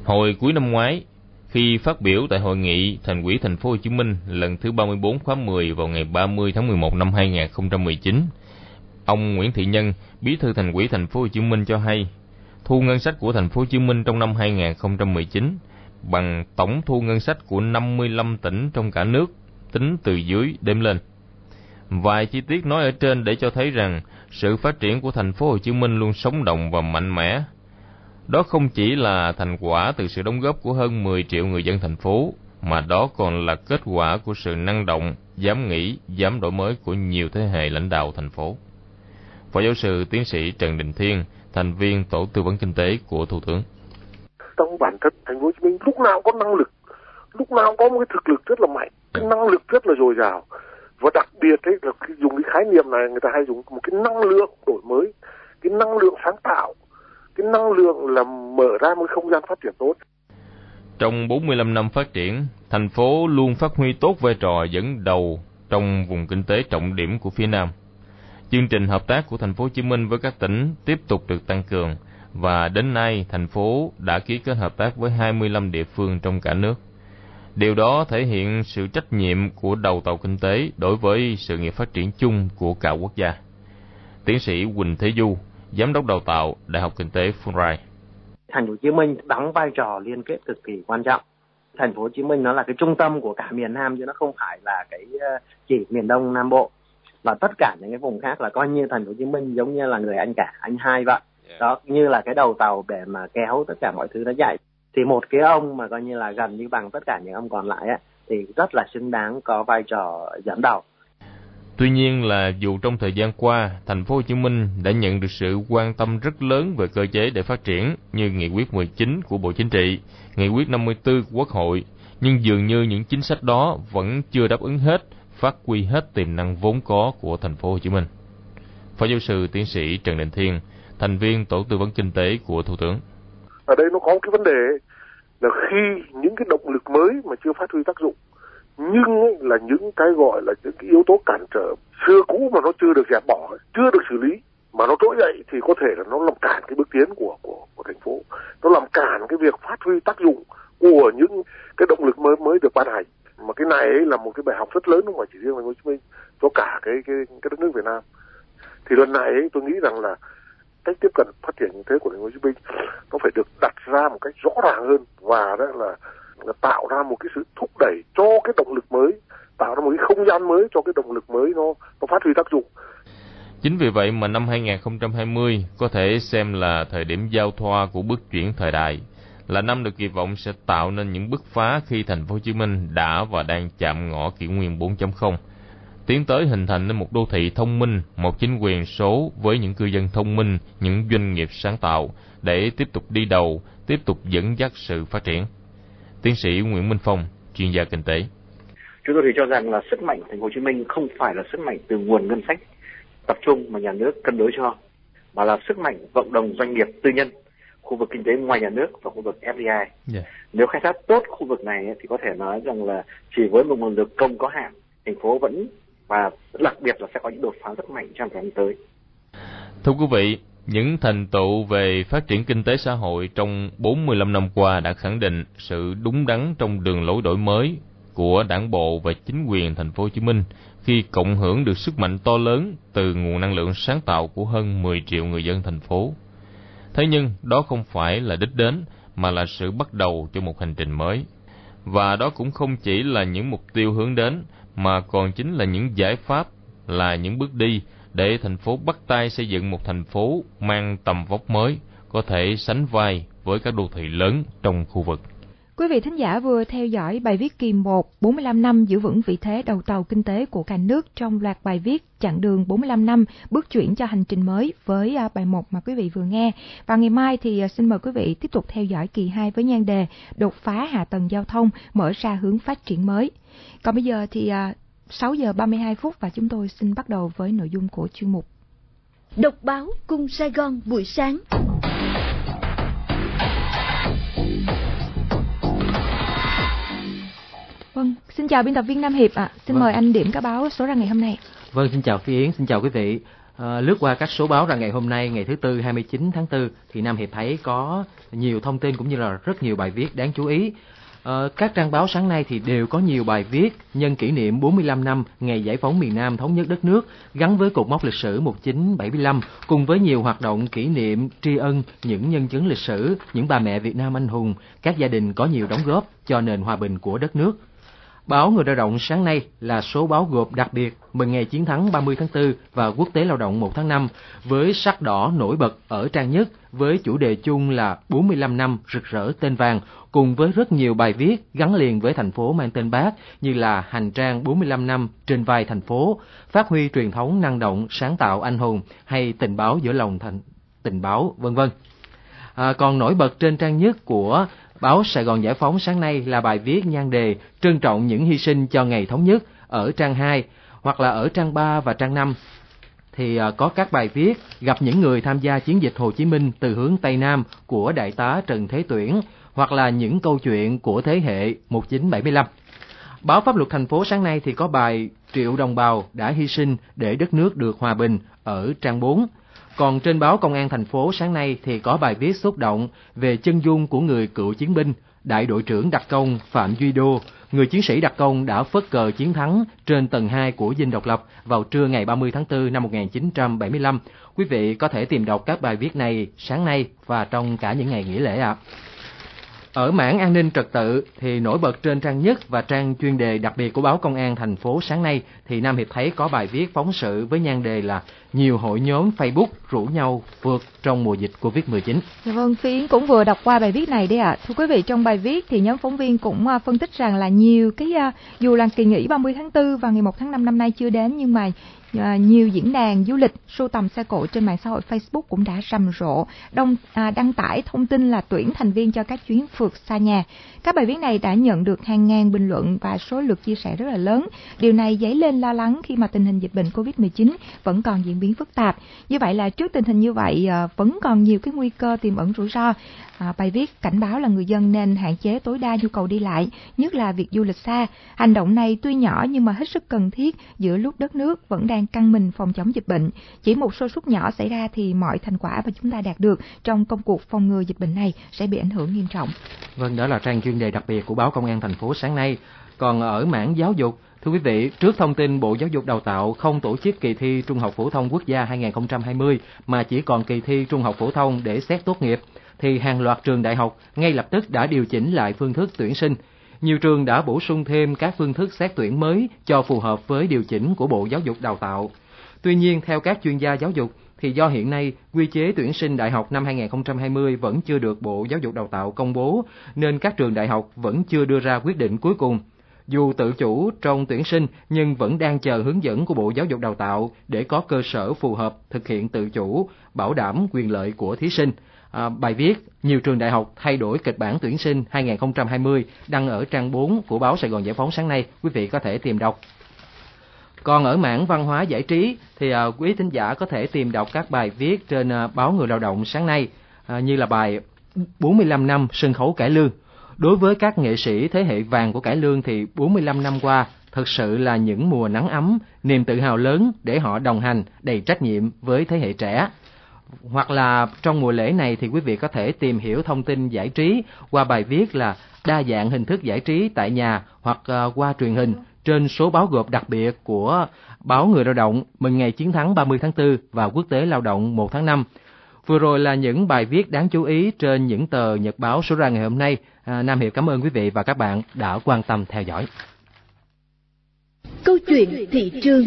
Hồi cuối năm ngoái, khi phát biểu tại hội nghị Thành ủy Thành phố Hồ Chí Minh lần thứ ba mươi tư khóa mười vào ngày ba mươi tháng mười một năm hai nghìn không trăm mười chín, ông Nguyễn Thiện Nhân, Bí thư Thành ủy Thành phố Hồ Chí Minh cho hay, thu ngân sách của Thành phố Hồ Chí Minh trong năm hai nghìn không trăm mười chín bằng tổng thu ngân sách của năm mươi lăm tỉnh trong cả nước tính từ dưới đếm lên. Vài chi tiết nói ở trên để cho thấy rằng sự phát triển của Thành phố Hồ Chí Minh luôn sống động và mạnh mẽ. Đó không chỉ là thành quả từ sự đóng góp của hơn mười triệu người dân thành phố, mà đó còn là kết quả của sự năng động, dám nghĩ, dám đổi mới của nhiều thế hệ lãnh đạo thành phố. Phó giáo sư tiến sĩ Trần Đình Thiên, thành viên tổ tư vấn kinh tế của Thủ tướng. Trong bản thân Thành phố Hồ Chí Minh lúc nào có năng lực, lúc nào có một cái thực lực rất là mạnh, cái năng lực rất là dồi dào, và đặc biệt ấy là khi dùng cái khái niệm này người ta hay dùng một cái năng lượng đổi mới, cái năng lượng sáng tạo, cái năng lượng là mở ra một không gian phát triển tốt. Trong bốn mươi lăm năm phát triển, thành phố luôn phát huy tốt vai trò dẫn đầu trong vùng kinh tế trọng điểm của phía Nam. Chương trình hợp tác của Thành phố Hồ Chí Minh với các tỉnh tiếp tục được tăng cường và đến nay thành phố đã ký kết hợp tác với hai mươi lăm địa phương trong cả nước. Điều đó thể hiện sự trách nhiệm của đầu tàu kinh tế đối với sự nghiệp phát triển chung của cả quốc gia. Tiến sĩ Huỳnh Thế Du, giám đốc đào tạo Đại học Kinh tế Fulbright. Thành phố Hồ Chí Minh đóng vai trò liên kết cực kỳ quan trọng. Thành phố Hồ Chí Minh nó là cái trung tâm của cả miền Nam chứ nó không phải là cái chỉ miền Đông Nam Bộ. Và tất cả những cái vùng khác là coi như Thành phố Hồ Chí Minh giống như là người anh cả, anh hai vậy. Đó, như là cái đầu tàu để mà kéo tất cả mọi thứ nó chạy. Thì một cái ông mà coi như là gần như bằng tất cả những ông còn lại á, thì rất là xứng đáng có vai trò dẫn đầu. Tuy nhiên là dù trong thời gian qua, thành phố Hồ Chí Minh đã nhận được sự quan tâm rất lớn về cơ chế để phát triển như Nghị quyết mười chín của Bộ Chính trị, Nghị quyết năm mươi tư của Quốc hội, nhưng dường như những chính sách đó vẫn chưa đáp ứng hết, phát huy hết tiềm năng vốn có của thành phố Hồ Chí Minh. Phó giáo sư tiến sĩ Trần Đình Thiên, thành viên tổ tư vấn kinh tế của Thủ tướng. Ở đây nó có cái vấn đề là khi những cái động lực mới mà chưa phát huy tác dụng, nhưng là những cái gọi là những cái yếu tố cản trở xưa cũ mà nó chưa được dẹp bỏ, chưa được xử lý mà nó trỗi dậy thì có thể là nó làm cản cái bước tiến của của của thành phố, nó làm cản cái việc phát huy tác dụng của những cái động lực mới mới được ban hành. Mà cái này ấy là một cái bài học rất lớn, không phải chỉ riêng thành phố Hồ Chí Minh, cho cả cái cái cái đất nước Việt Nam. Thì lần này ấy, tôi nghĩ rằng là cách tiếp cận phát triển như thế của thành phố Hồ Chí Minh nó phải được đặt ra một cách rõ ràng hơn, và đó là là tạo ra một cái sự thúc đẩy cho cái động lực mới, tạo ra một cái không gian mới cho cái động lực mới nó, nó phát huy tác dụng. Chính vì vậy mà năm hai không hai không có thể xem là thời điểm giao thoa của bước chuyển thời đại, là năm được kỳ vọng sẽ tạo nên những bứt phá khi thành phố Hồ Chí Minh đã và đang chạm ngõ kỷ nguyên bốn chấm không, tiến tới hình thành nên một đô thị thông minh, một chính quyền số với những cư dân thông minh, những doanh nghiệp sáng tạo để tiếp tục đi đầu, tiếp tục dẫn dắt sự phát triển. Tiến sĩ Nguyễn Minh Phong, chuyên gia kinh tế. Chúng tôi thì cho rằng là sức mạnh thành phố Hồ Chí Minh không phải là sức mạnh từ nguồn ngân sách tập trung mà nhà nước cân đối cho, mà là sức mạnh cộng đồng doanh nghiệp tư nhân, khu vực kinh tế ngoài nhà nước và khu vực ép đê i. Yeah. Nếu khai thác tốt khu vực này thì có thể nói rằng là chỉ với một nguồn lực công có hạn, thành phố vẫn và đặc biệt là sẽ có những đột phá rất mạnh trong thời gian tới. Thưa quý vị, những thành tựu về phát triển kinh tế xã hội trong bốn mươi lăm năm qua đã khẳng định sự đúng đắn trong đường lối đổi mới của Đảng bộ và chính quyền thành phố Hồ Chí Minh khi cộng hưởng được sức mạnh to lớn từ nguồn năng lượng sáng tạo của hơn mười triệu người dân thành phố. Thế nhưng, đó không phải là đích đến mà là sự bắt đầu cho một hành trình mới. Và đó cũng không chỉ là những mục tiêu hướng đến mà còn chính là những giải pháp, là những bước đi để thành phố bắt tay xây dựng một thành phố mang tầm vóc mới, có thể sánh vai với các đô thị lớn trong khu vực. Quý vị thính giả vừa theo dõi bài viết kỳ một, bốn mươi lăm năm giữ vững vị thế đầu tàu kinh tế của cả nước trong loạt bài viết Chặng đường bốn mươi lăm năm bước chuyển cho hành trình mới với bài một mà quý vị vừa nghe. Và ngày mai thì xin mời quý vị tiếp tục theo dõi kỳ hai với nhan đề Đột phá hạ tầng giao thông mở ra hướng phát triển mới. Còn bây giờ thì sáu giờ ba mươi hai phút và chúng tôi xin bắt đầu với nội dung của chuyên mục Đọc báo cùng Sài Gòn buổi sáng. Vâng, xin chào biên tập viên Nam Hiệp ạ. À. Xin vâng. mời anh điểm các báo số ra ngày hôm nay. Vâng, xin chào Phi Yến, xin chào quý vị. À, lướt qua các số báo ra ngày hôm nay, ngày thứ Tư hai mươi chín tháng tư, thì Nam Hiệp thấy có nhiều thông tin cũng như là rất nhiều bài viết đáng chú ý. À, các trang báo sáng nay thì đều có nhiều bài viết nhân kỷ niệm bốn mươi lăm năm ngày giải phóng miền Nam thống nhất đất nước gắn với cột mốc lịch sử một chín bảy lăm, cùng với nhiều hoạt động kỷ niệm tri ân những nhân chứng lịch sử, những bà mẹ Việt Nam anh hùng, các gia đình có nhiều đóng góp cho nền hòa bình của đất nước. Báo Người Lao động sáng nay là số báo gộp đặc biệt mừng ngày chiến thắng ba mươi tháng tư và Quốc tế Lao động một tháng năm với sắc đỏ nổi bật ở trang nhất với chủ đề chung là bốn mươi lăm năm rực rỡ tên vàng, cùng với rất nhiều bài viết gắn liền với thành phố mang tên Bác như là hành trang bốn mươi lăm năm trên vai thành phố, phát huy truyền thống năng động, sáng tạo anh hùng hay tình báo giữa lòng thành tình báo, vân vân. À, còn nổi bật trên trang nhất của báo Sài Gòn Giải phóng sáng nay là bài viết nhan đề trân trọng những hy sinh cho ngày thống nhất ở trang hai, hoặc là ở trang ba và trang năm thì có các bài viết gặp những người tham gia chiến dịch Hồ Chí Minh từ hướng Tây Nam của Đại tá Trần Thế Tuyển, hoặc là những câu chuyện của thế hệ một chín bảy lăm. Báo Pháp Luật Thành phố sáng nay thì có bài triệu đồng bào đã hy sinh để đất nước được hòa bình ở trang bốn. Còn trên báo Công an thành phố sáng nay thì có bài viết xúc động về chân dung của người cựu chiến binh, đại đội trưởng đặc công Phạm Duy Đô, người chiến sĩ đặc công đã phất cờ chiến thắng trên tầng hai của Dinh Độc Lập vào trưa ngày ba mươi tháng tư năm một chín bảy lăm. Quý vị có thể tìm đọc các bài viết này sáng nay và trong cả những ngày nghỉ lễ ạ. À. Ở mảng an ninh trật tự thì nổi bật trên trang nhất và trang chuyên đề đặc biệt của báo Công an thành phố sáng nay thì Nam Hiệp thấy có bài viết phóng sự với nhan đề là nhiều hội nhóm Facebook rủ nhau vượt trong mùa dịch Covid mười chín. Vâng, Phi Yến cũng vừa đọc qua bài viết này đấy ạ. À. Thưa quý vị, trong bài viết thì nhóm phóng viên cũng phân tích rằng là nhiều cái dù là kỳ nghỉ ba mươi tháng tư và ngày một tháng năm năm nay chưa đến nhưng mà À, nhiều diễn đàn du lịch sưu tầm xe cộ trên mạng xã hội Facebook cũng đã rầm rộ đông, à, đăng tải thông tin là tuyển thành viên cho các chuyến phượt xa nhà. Các bài viết này đã nhận được hàng ngàn bình luận và số lượt chia sẻ rất là lớn. Điều này dấy lên lo lắng khi mà tình hình dịch bệnh Covid mười chín vẫn còn diễn biến phức tạp. Như vậy là trước tình hình như vậy à, vẫn còn nhiều cái nguy cơ tiềm ẩn rủi ro. À, bài viết cảnh báo là người dân nên hạn chế tối đa nhu cầu đi lại, nhất là việc du lịch xa. Hành động này tuy nhỏ nhưng mà hết sức cần thiết giữa lúc đất nước vẫn đang căng mình phòng chống dịch bệnh. Chỉ một sơ suất nhỏ xảy ra thì mọi thành quả mà chúng ta đạt được trong công cuộc phòng ngừa dịch bệnh này sẽ bị ảnh hưởng nghiêm trọng. Vâng, đó là trang chuyên đề đặc biệt của báo Công an thành phố sáng nay. Còn ở mảng giáo dục, thưa quý vị, trước thông tin Bộ Giáo dục Đào tạo không tổ chức kỳ thi Trung học Phổ thông Quốc gia hai không hai không mà chỉ còn kỳ thi Trung học Phổ thông để xét tốt nghiệp, thì hàng loạt trường đại học ngay lập tức đã điều chỉnh lại phương thức tuyển sinh. Nhiều trường đã bổ sung thêm các phương thức xét tuyển mới cho phù hợp với điều chỉnh của Bộ Giáo dục Đào tạo. Tuy nhiên, theo các chuyên gia giáo dục, thì do hiện nay quy chế tuyển sinh đại học năm hai không hai không vẫn chưa được Bộ Giáo dục Đào tạo công bố, nên các trường đại học vẫn chưa đưa ra quyết định cuối cùng. Dù tự chủ trong tuyển sinh nhưng vẫn đang chờ hướng dẫn của Bộ Giáo dục Đào tạo để có cơ sở phù hợp thực hiện tự chủ, bảo đảm quyền lợi của thí sinh. À, bài viết nhiều trường đại học thay đổi kịch bản tuyển sinh hai không hai không đăng ở trang bốn của báo Sài Gòn Giải Phóng sáng nay, quý vị có thể tìm đọc. Còn ở mảng văn hóa giải trí thì à, quý thính giả có thể tìm đọc các bài viết trên à, báo Người Lao Động sáng nay, à, như là bài bốn mươi lăm năm sân khấu cải lương. Đối với các nghệ sĩ thế hệ vàng của cải lương thì bốn mươi lăm năm qua thật sự là những mùa nắng ấm, niềm tự hào lớn để họ đồng hành đầy trách nhiệm với thế hệ trẻ. Hoặc là trong mùa lễ này thì quý vị có thể tìm hiểu thông tin giải trí qua bài viết là đa dạng hình thức giải trí tại nhà hoặc qua truyền hình trên số báo gộp đặc biệt của báo Người Lao Động mừng ngày chiến thắng ba mươi tháng tư và Quốc tế Lao Động một tháng năm. Vừa rồi là những bài viết đáng chú ý trên những tờ nhật báo số ra ngày hôm nay. À, Nam Hiệp cảm ơn quý vị và các bạn đã quan tâm theo dõi. Câu chuyện thị trường.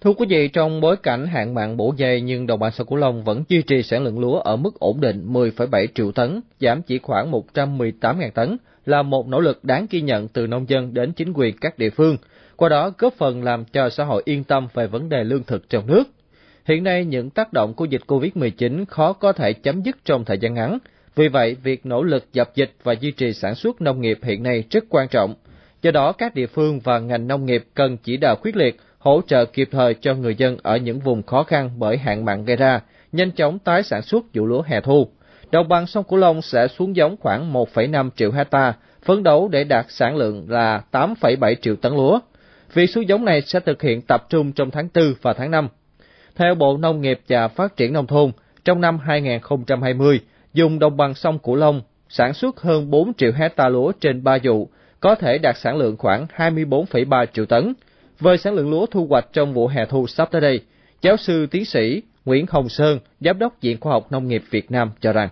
Thưa quý vị, trong bối cảnh hạn mặn bổ dây nhưng đồng bằng sông Cửu Long vẫn duy trì sản lượng lúa ở mức ổn định mười phẩy bảy triệu tấn, giảm chỉ khoảng một trăm mười tám nghìn tấn, là một nỗ lực đáng ghi nhận từ nông dân đến chính quyền các địa phương, qua đó góp phần làm cho xã hội yên tâm về vấn đề lương thực trong nước. Hiện nay, những tác động của dịch Covid mười chín khó có thể chấm dứt trong thời gian ngắn, vì vậy việc nỗ lực dập dịch và duy trì sản xuất nông nghiệp hiện nay rất quan trọng. Do đó, các địa phương và ngành nông nghiệp cần chỉ đạo quyết liệt, hỗ trợ kịp thời cho người dân ở những vùng khó khăn bởi hạn mặn gây ra, nhanh chóng tái sản xuất vụ lúa hè thu. Đồng bằng sông Cửu Long sẽ xuống giống khoảng một phẩy năm triệu hectare, phấn đấu để đạt sản lượng là tám phẩy bảy triệu tấn lúa. Việc xuống giống này sẽ thực hiện tập trung trong tháng tư và tháng năm. Theo Bộ Nông nghiệp và Phát triển Nông thôn, trong năm hai không hai không, dùng đồng bằng sông Cửu Long sản xuất hơn bốn triệu hectare lúa trên ba vụ, có thể đạt sản lượng khoảng hai mươi bốn phẩy ba triệu tấn. Về sản lượng lúa thu hoạch trong vụ hè thu sắp tới đây, giáo sư tiến sĩ Nguyễn Hồng Sơn, Giám đốc Viện Khoa học Nông nghiệp Việt Nam cho rằng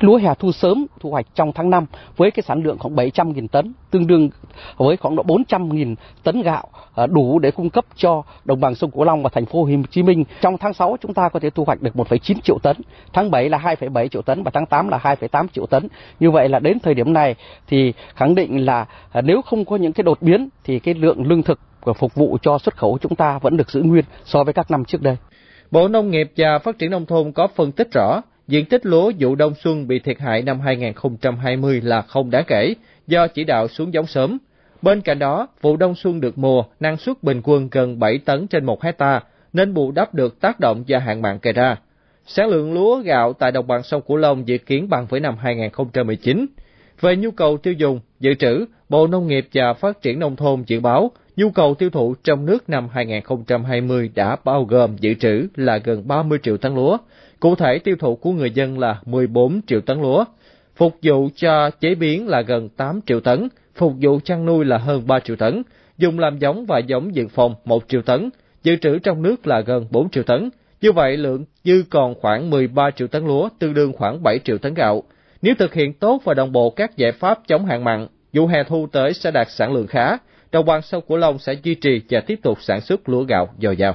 lúa hè thu sớm thu hoạch trong tháng năm với cái sản lượng khoảng bảy trăm nghìn tấn, tương đương với khoảng độ bốn trăm nghìn tấn gạo, đủ để cung cấp cho đồng bằng sông Cửu Long và thành phố Hồ Chí Minh. Trong tháng sáu chúng ta có thể thu hoạch được một phẩy chín triệu tấn, tháng bảy là hai phẩy bảy triệu tấn và tháng tám là hai phẩy tám triệu tấn. Như vậy là đến thời điểm này thì khẳng định là nếu không có những cái đột biến thì cái lượng lương thực và phục vụ cho xuất khẩu chúng ta vẫn được giữ nguyên so với các năm trước đây. Bộ Nông nghiệp và Phát triển Nông thôn có phân tích rõ, diện tích lúa vụ đông xuân bị thiệt hại năm hai không hai không là không đáng kể do chỉ đạo xuống giống sớm. Bên cạnh đó, vụ đông xuân được mùa, năng suất bình quân gần bảy tấn trên một hectare nên bù đắp được tác động do hạn mặn gây ra. Sản lượng lúa gạo tại đồng bằng sông Cửu Long dự kiến bằng với năm hai không một chín. Về nhu cầu tiêu dùng, dự trữ, Bộ Nông nghiệp và Phát triển Nông thôn dự báo nhu cầu tiêu thụ trong nước năm hai không hai không đã bao gồm dự trữ là gần ba mươi triệu tấn lúa, cụ thể tiêu thụ của người dân là mười bốn triệu tấn lúa, phục vụ cho chế biến là gần tám triệu tấn, phục vụ chăn nuôi là hơn ba triệu tấn, dùng làm giống và giống dự phòng một triệu tấn, dự trữ trong nước là gần bốn triệu tấn. Như vậy, lượng dư còn khoảng mười ba triệu tấn lúa, tương đương khoảng bảy triệu tấn gạo. Nếu thực hiện tốt và đồng bộ các giải pháp chống hạn mặn, vụ hè thu tới sẽ đạt sản lượng khá. Đồng bằng sông Cửu Long sẽ duy trì và tiếp tục sản xuất lúa gạo dồi dào.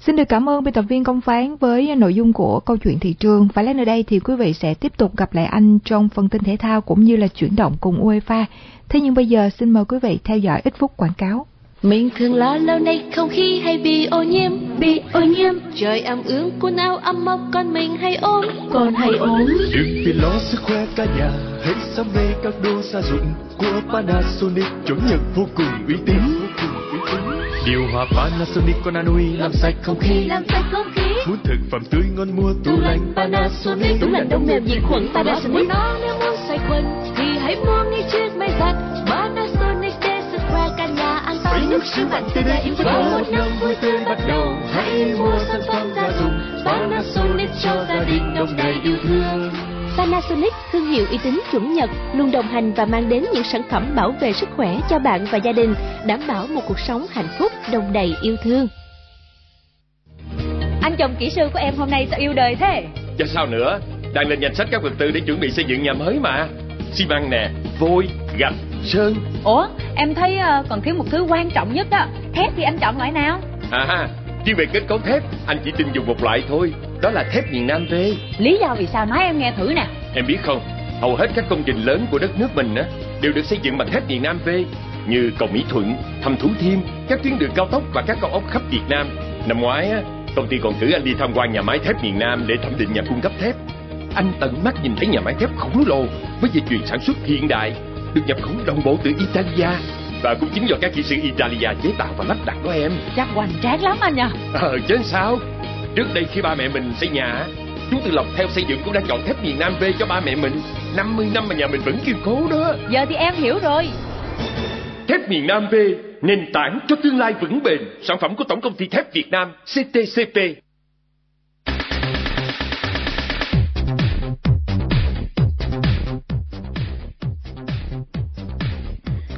Xin được cảm ơn biên tập viên Công Phán với nội dung của câu chuyện thị trường. Và lát nữa đây thì quý vị sẽ tiếp tục gặp lại anh trong phần tin thể thao cũng như là chuyển động cùng UEFA. Thế nhưng bây giờ xin mời quý vị theo dõi ít phút quảng cáo. Mình thường lo lâu nay không khí hay bị ô nhiễm, bị ô nhiễm. Trời ẩm ướt, quần áo ẩm mốc, con mình hay ốm, còn hay ốm. Đừng vì lo sức khỏe cả nhà, hãy sắm ngay các đồ gia dụng của Panasonic, chống Nhật vô cùng uy tín. Điều hòa Panasonic con Anui làm sạch không khí, làm sạch không khí. Muốn thực phẩm tươi ngon mua tủ lạnh Panasonic, tủ lạnh đông mềm diệt khuẩn Panasonic. Nó nếu muốn sạch quần thì hãy mua ngay chiếc máy giặt Panasonic để sức khỏe cả nhà an toàn. Với nước sứ mạnh từ đây vào một năm vui tươi bắt đầu, hãy mua sản phẩm gia dụng Panasonic cho gia đình đông đầy yêu thương. Panasonic, thương hiệu uy tín chuẩn Nhật, luôn đồng hành và mang đến những sản phẩm bảo vệ sức khỏe cho bạn và gia đình, đảm bảo một cuộc sống hạnh phúc, đồng đầy yêu thương. Anh chồng kỹ sư của em hôm nay sao yêu đời thế? Dạ sao nữa, đang lên danh sách các vật tư để chuẩn bị xây dựng nhà mới mà. Xi măng nè, vôi, gạch, sơn. Ủa, em thấy còn thiếu một thứ quan trọng nhất đó. Thép thì anh chọn loại nào? À, chứ về kết cấu thép, anh chỉ tin dùng một loại thôi. Đó là thép miền Nam về. Lý do vì sao nói em nghe thử nè. Em biết không, hầu hết các công trình lớn của đất nước mình á đều được xây dựng bằng thép miền Nam về, như cầu Mỹ Thuận, Thăm Thủ Thiêm, các tuyến đường cao tốc và các cao ốc khắp Việt Nam. Năm ngoái á, công ty còn cử anh đi tham quan nhà máy thép miền Nam để thẩm định nhà cung cấp thép. Anh tận mắt nhìn thấy nhà máy thép khổng lồ với dây chuyền sản xuất hiện đại, được nhập khẩu đồng bộ từ Italia, và cũng chính do các kỹ sư Italia chế tạo và lắp đặt đó em. Chắc hoành tráng lắm anh nhờ. Ờ chứ sao. Trước đây khi ba mẹ mình xây nhà, chú Tư Lộc theo xây dựng cũng đã chọn thép miền Nam V cho ba mẹ mình. Năm mươi năm mà nhà mình vẫn kiên cố đó. Giờ thì em hiểu rồi. Thép miền Nam V, nền tảng cho tương lai vững bền. Sản phẩm của Tổng công ty thép Việt Nam C T C P.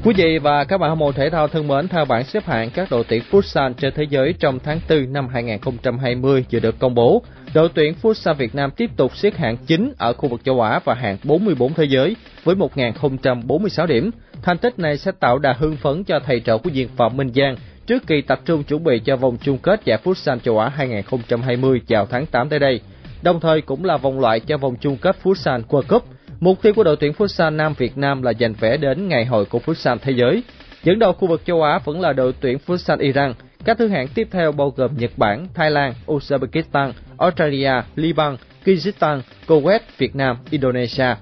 Quý vị và các bạn hâm mộ thể thao thân mến, theo bảng xếp hạng các đội tuyển futsal trên thế giới trong tháng tư năm hai không hai không vừa được công bố, đội tuyển futsal Việt Nam tiếp tục xếp hạng chín ở khu vực châu Á và hạng bốn mươi bốn thế giới với một nghìn không trăm bốn mươi sáu điểm. Thành tích này sẽ tạo đà hưng phấn cho thầy trò của Diên Phạm Minh Giang trước kỳ tập trung chuẩn bị cho vòng chung kết giải futsal châu Á hai không hai không vào tháng tám tới đây, đồng thời cũng là vòng loại cho vòng chung kết futsal World Cup. Mục tiêu của đội tuyển futsal Nam Việt Nam là giành vé đến ngày hội của futsal thế giới. Dẫn đầu khu vực châu Á vẫn là đội tuyển futsal Iran. Các thứ hạng tiếp theo bao gồm Nhật Bản, Thái Lan, Uzbekistan, Australia, Liban, Kyrgyzstan, Kuwait, Việt Nam, Indonesia.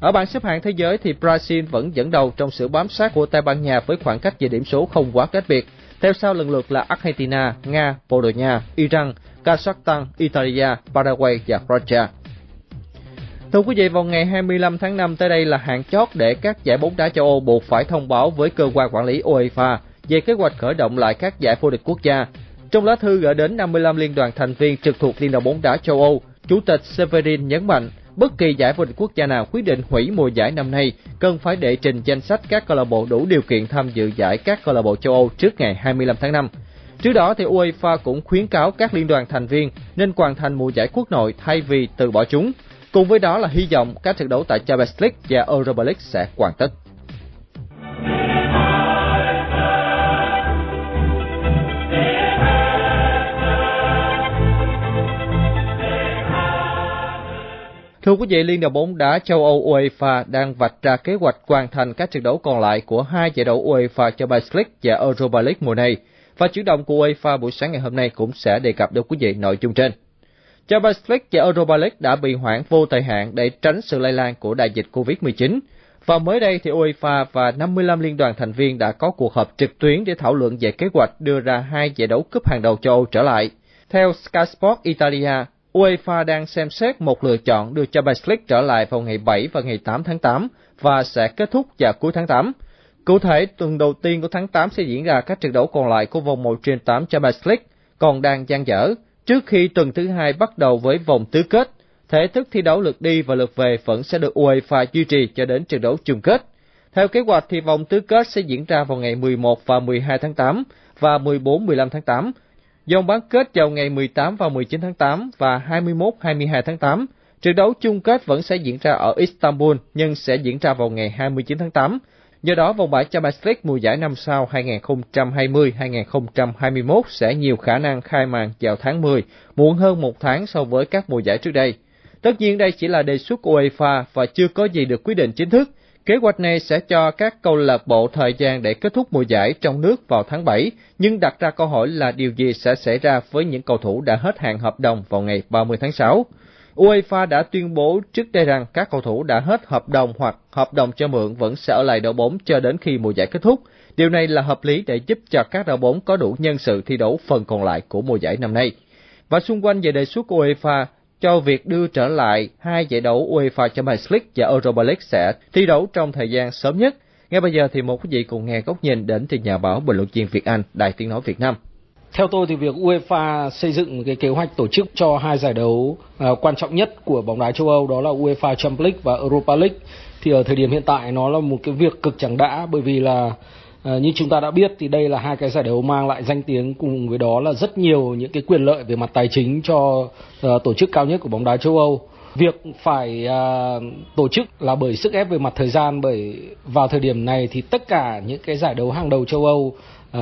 Ở bảng xếp hạng thế giới thì Brazil vẫn dẫn đầu trong sự bám sát của Tây Ban Nha với khoảng cách về điểm số không quá cách biệt. Theo sau lần lượt là Argentina, Nga, Bồ Đào Nha, Iran, Kazakhstan, Italia, Paraguay và Croatia. Thưa quý vị, vào ngày hai mươi lăm tháng năm tới đây là hạn chót để các giải bóng đá châu Âu buộc phải thông báo với cơ quan quản lý UEFA về kế hoạch khởi động lại các giải vô địch quốc gia. Trong lá thư gửi đến năm mươi lăm liên đoàn thành viên trực thuộc Liên đoàn bóng đá châu Âu, Chủ tịch Ceferin nhấn mạnh bất kỳ giải vô địch quốc gia nào quyết định hủy mùa giải năm nay cần phải đệ trình danh sách các câu lạc bộ đủ điều kiện tham dự giải các câu lạc bộ châu Âu trước ngày hai mươi lăm tháng năm. Trước đó thì UEFA cũng khuyến cáo các liên đoàn thành viên nên hoàn thành mùa giải quốc nội thay vì từ bỏ chúng. Cùng với đó là hy vọng các trận đấu tại Champions League và Europa League sẽ hoàn tất. Thưa quý vị, Liên đoàn bóng đá châu Âu UEFA đang vạch ra kế hoạch hoàn thành các trận đấu còn lại của hai giải đấu UEFA Champions League và Europa League mùa này. Và chuyển động của UEFA buổi sáng ngày hôm nay cũng sẽ đề cập đến quý vị nội dung trên. Champions League và Europa League đã bị hoãn vô thời hạn để tránh sự lây lan của đại dịch covid mười chín. Và mới đây thì UEFA và năm mươi lăm liên đoàn thành viên đã có cuộc họp trực tuyến để thảo luận về kế hoạch đưa ra hai giải đấu cúp hàng đầu châu Âu trở lại. Theo Sky Sport Italia, UEFA đang xem xét một lựa chọn đưa Champions League trở lại vào ngày bảy và ngày tám tháng tám và sẽ kết thúc vào cuối tháng tám. Cụ thể, tuần đầu tiên của tháng tám sẽ diễn ra các trận đấu còn lại của vòng một trên tám Champions League còn đang dang dở, trước khi tuần thứ hai bắt đầu với vòng tứ kết. Thể thức thi đấu lượt đi và lượt về vẫn sẽ được UEFA duy trì cho đến trận đấu chung kết. Theo kế hoạch thì vòng tứ kết sẽ diễn ra vào ngày mười một và mười hai tháng tám và mười bốn mười lăm tháng tám, Vòng bán kết vào ngày mười tám và mười chín tháng tám và hai mươi mốt hai mươi hai tháng tám. Trận đấu chung kết vẫn sẽ diễn ra ở Istanbul nhưng sẽ diễn ra vào ngày hai mươi chín tháng tám. Do đó, vòng bảng Champions League mùa giải năm sau hai nghìn không trăm hai mươi hai nghìn không trăm hai mươi mốt sẽ nhiều khả năng khai màn vào tháng mười, muộn hơn một tháng so với các mùa giải trước đây. Tất nhiên đây chỉ là đề xuất của UEFA và chưa có gì được quyết định chính thức. Kế hoạch này sẽ cho các câu lạc bộ thời gian để kết thúc mùa giải trong nước vào tháng bảy, nhưng đặt ra câu hỏi là điều gì sẽ xảy ra với những cầu thủ đã hết hạn hợp đồng vào ngày ba mươi tháng sáu. UEFA đã tuyên bố trước đây rằng các cầu thủ đã hết hợp đồng hoặc hợp đồng cho mượn vẫn sẽ ở lại đội bóng cho đến khi mùa giải kết thúc. Điều này là hợp lý để giúp cho các đội bóng có đủ nhân sự thi đấu phần còn lại của mùa giải năm nay. Và xung quanh về đề xuất của UEFA cho việc đưa trở lại hai giải đấu UEFA Champions League và Europa League sẽ thi đấu trong thời gian sớm nhất. Ngay bây giờ thì một quý vị cùng nghe góc nhìn đến từ nhà báo bình luận viên Việt Anh, Đài Tiếng Nói Việt Nam. Theo tôi thì việc UEFA xây dựng một cái kế hoạch tổ chức cho hai giải đấu uh, quan trọng nhất của bóng đá châu Âu, đó là UEFA Champions League và Europa League, thì ở thời điểm hiện tại nó là một cái việc cực chẳng đã, bởi vì là uh, như chúng ta đã biết thì đây là hai cái giải đấu mang lại danh tiếng, cùng với đó là rất nhiều những cái quyền lợi về mặt tài chính cho uh, tổ chức cao nhất của bóng đá châu Âu. Việc phải uh, tổ chức là bởi sức ép về mặt thời gian, bởi vào thời điểm này thì tất cả những cái giải đấu hàng đầu châu Âu,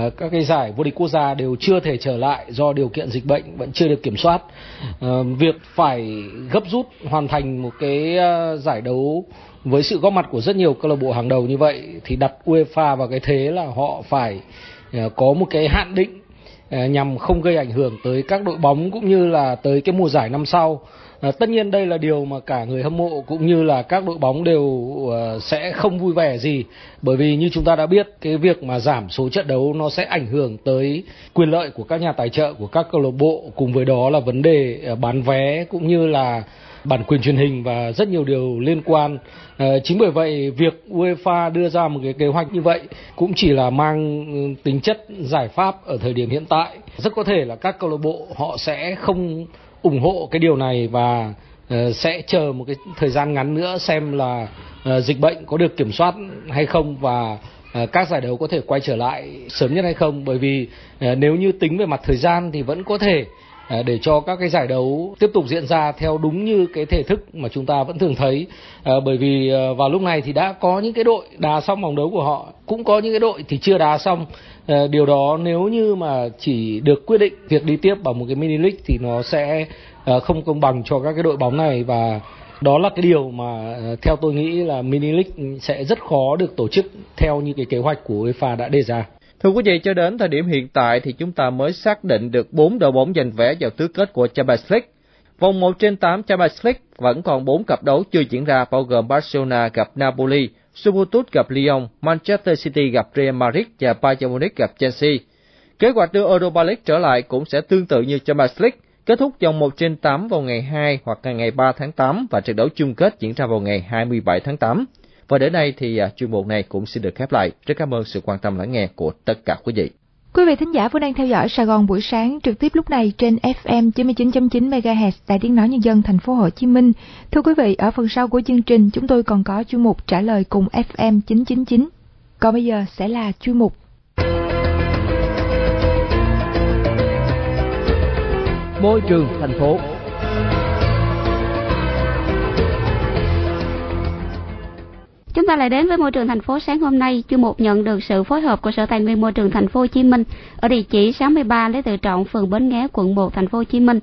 Uh, các cái giải vô địch quốc gia đều chưa thể trở lại do điều kiện dịch bệnh vẫn chưa được kiểm soát. Uh, việc phải gấp rút hoàn thành một cái uh, giải đấu với sự góp mặt của rất nhiều câu lạc bộ hàng đầu như vậy thì đặt UEFA vào cái thế là họ phải uh, có một cái hạn định uh, nhằm không gây ảnh hưởng tới các đội bóng cũng như là tới cái mùa giải năm sau. À, tất nhiên đây là điều mà cả người hâm mộ cũng như là các đội bóng đều uh, sẽ không vui vẻ gì, bởi vì như chúng ta đã biết, cái việc mà giảm số trận đấu nó sẽ ảnh hưởng tới quyền lợi của các nhà tài trợ, của các câu lạc bộ, cùng với đó là vấn đề uh, bán vé cũng như là bản quyền truyền hình và rất nhiều điều liên quan. À, chính bởi vậy việc UEFA đưa ra một cái kế hoạch như vậy cũng chỉ là mang tính chất giải pháp ở thời điểm hiện tại. Rất có thể là các câu lạc bộ họ sẽ không ủng hộ cái điều này và uh, sẽ chờ một cái thời gian ngắn nữa xem là uh, dịch bệnh có được kiểm soát hay không và uh, các giải đấu có thể quay trở lại sớm nhất hay không, bởi vì uh, nếu như tính về mặt thời gian thì vẫn có thể uh, để cho các cái giải đấu tiếp tục diễn ra theo đúng như cái thể thức mà chúng ta vẫn thường thấy, uh, bởi vì uh, vào lúc này thì đã có những cái đội đá xong vòng đấu của họ, cũng có những cái đội thì chưa đá xong. Điều đó nếu như mà chỉ được quyết định việc đi tiếp bằng một cái mini league thì nó sẽ không công bằng cho các cái đội bóng này, và đó là cái điều mà theo tôi nghĩ là mini league sẽ rất khó được tổ chức theo như cái kế hoạch của UEFA đã đề ra. Thưa quý vị, cho đến thời điểm hiện tại thì chúng ta mới xác định được bốn đội bóng giành vé vào tứ kết của Champions League. Vòng một trên tám Champions League vẫn còn bốn cặp đấu chưa diễn ra, bao gồm Barcelona gặp Napoli, Juventus gặp Lyon, Manchester City gặp Real Madrid và Bayern Munich gặp Chelsea. Kế hoạch đưa Europa League trở lại cũng sẽ tương tự như Champions League, kết thúc vòng một trên tám vào ngày hai hoặc ngày ba tháng tám và trận đấu chung kết diễn ra vào ngày hai mươi bảy tháng tám. Và đến đây thì chuyên mục này cũng xin được khép lại. Rất cảm ơn sự quan tâm lắng nghe của tất cả quý vị. Quý vị thính giả vẫn đang theo dõi Sài Gòn buổi sáng trực tiếp lúc này trên ép em chín mươi chín chấm chín MHz Đài Tiếng Nói Nhân dân Thành phố Hồ Chí Minh. Thưa quý vị, ở phần sau của chương trình chúng tôi còn có chuyên mục trả lời cùng ép em chín chín chín. Còn bây giờ sẽ là chuyên mục Môi trường thành phố. Chúng ta lại đến với môi trường thành phố sáng hôm nay. Chuyên mục nhận được sự phối hợp của Sở Tài nguyên Môi trường Thành phố Hồ Chí Minh ở địa chỉ sáu mươi ba Lý Tự Trọng, phường Bến Nghé, quận một, Thành phố Hồ Chí Minh.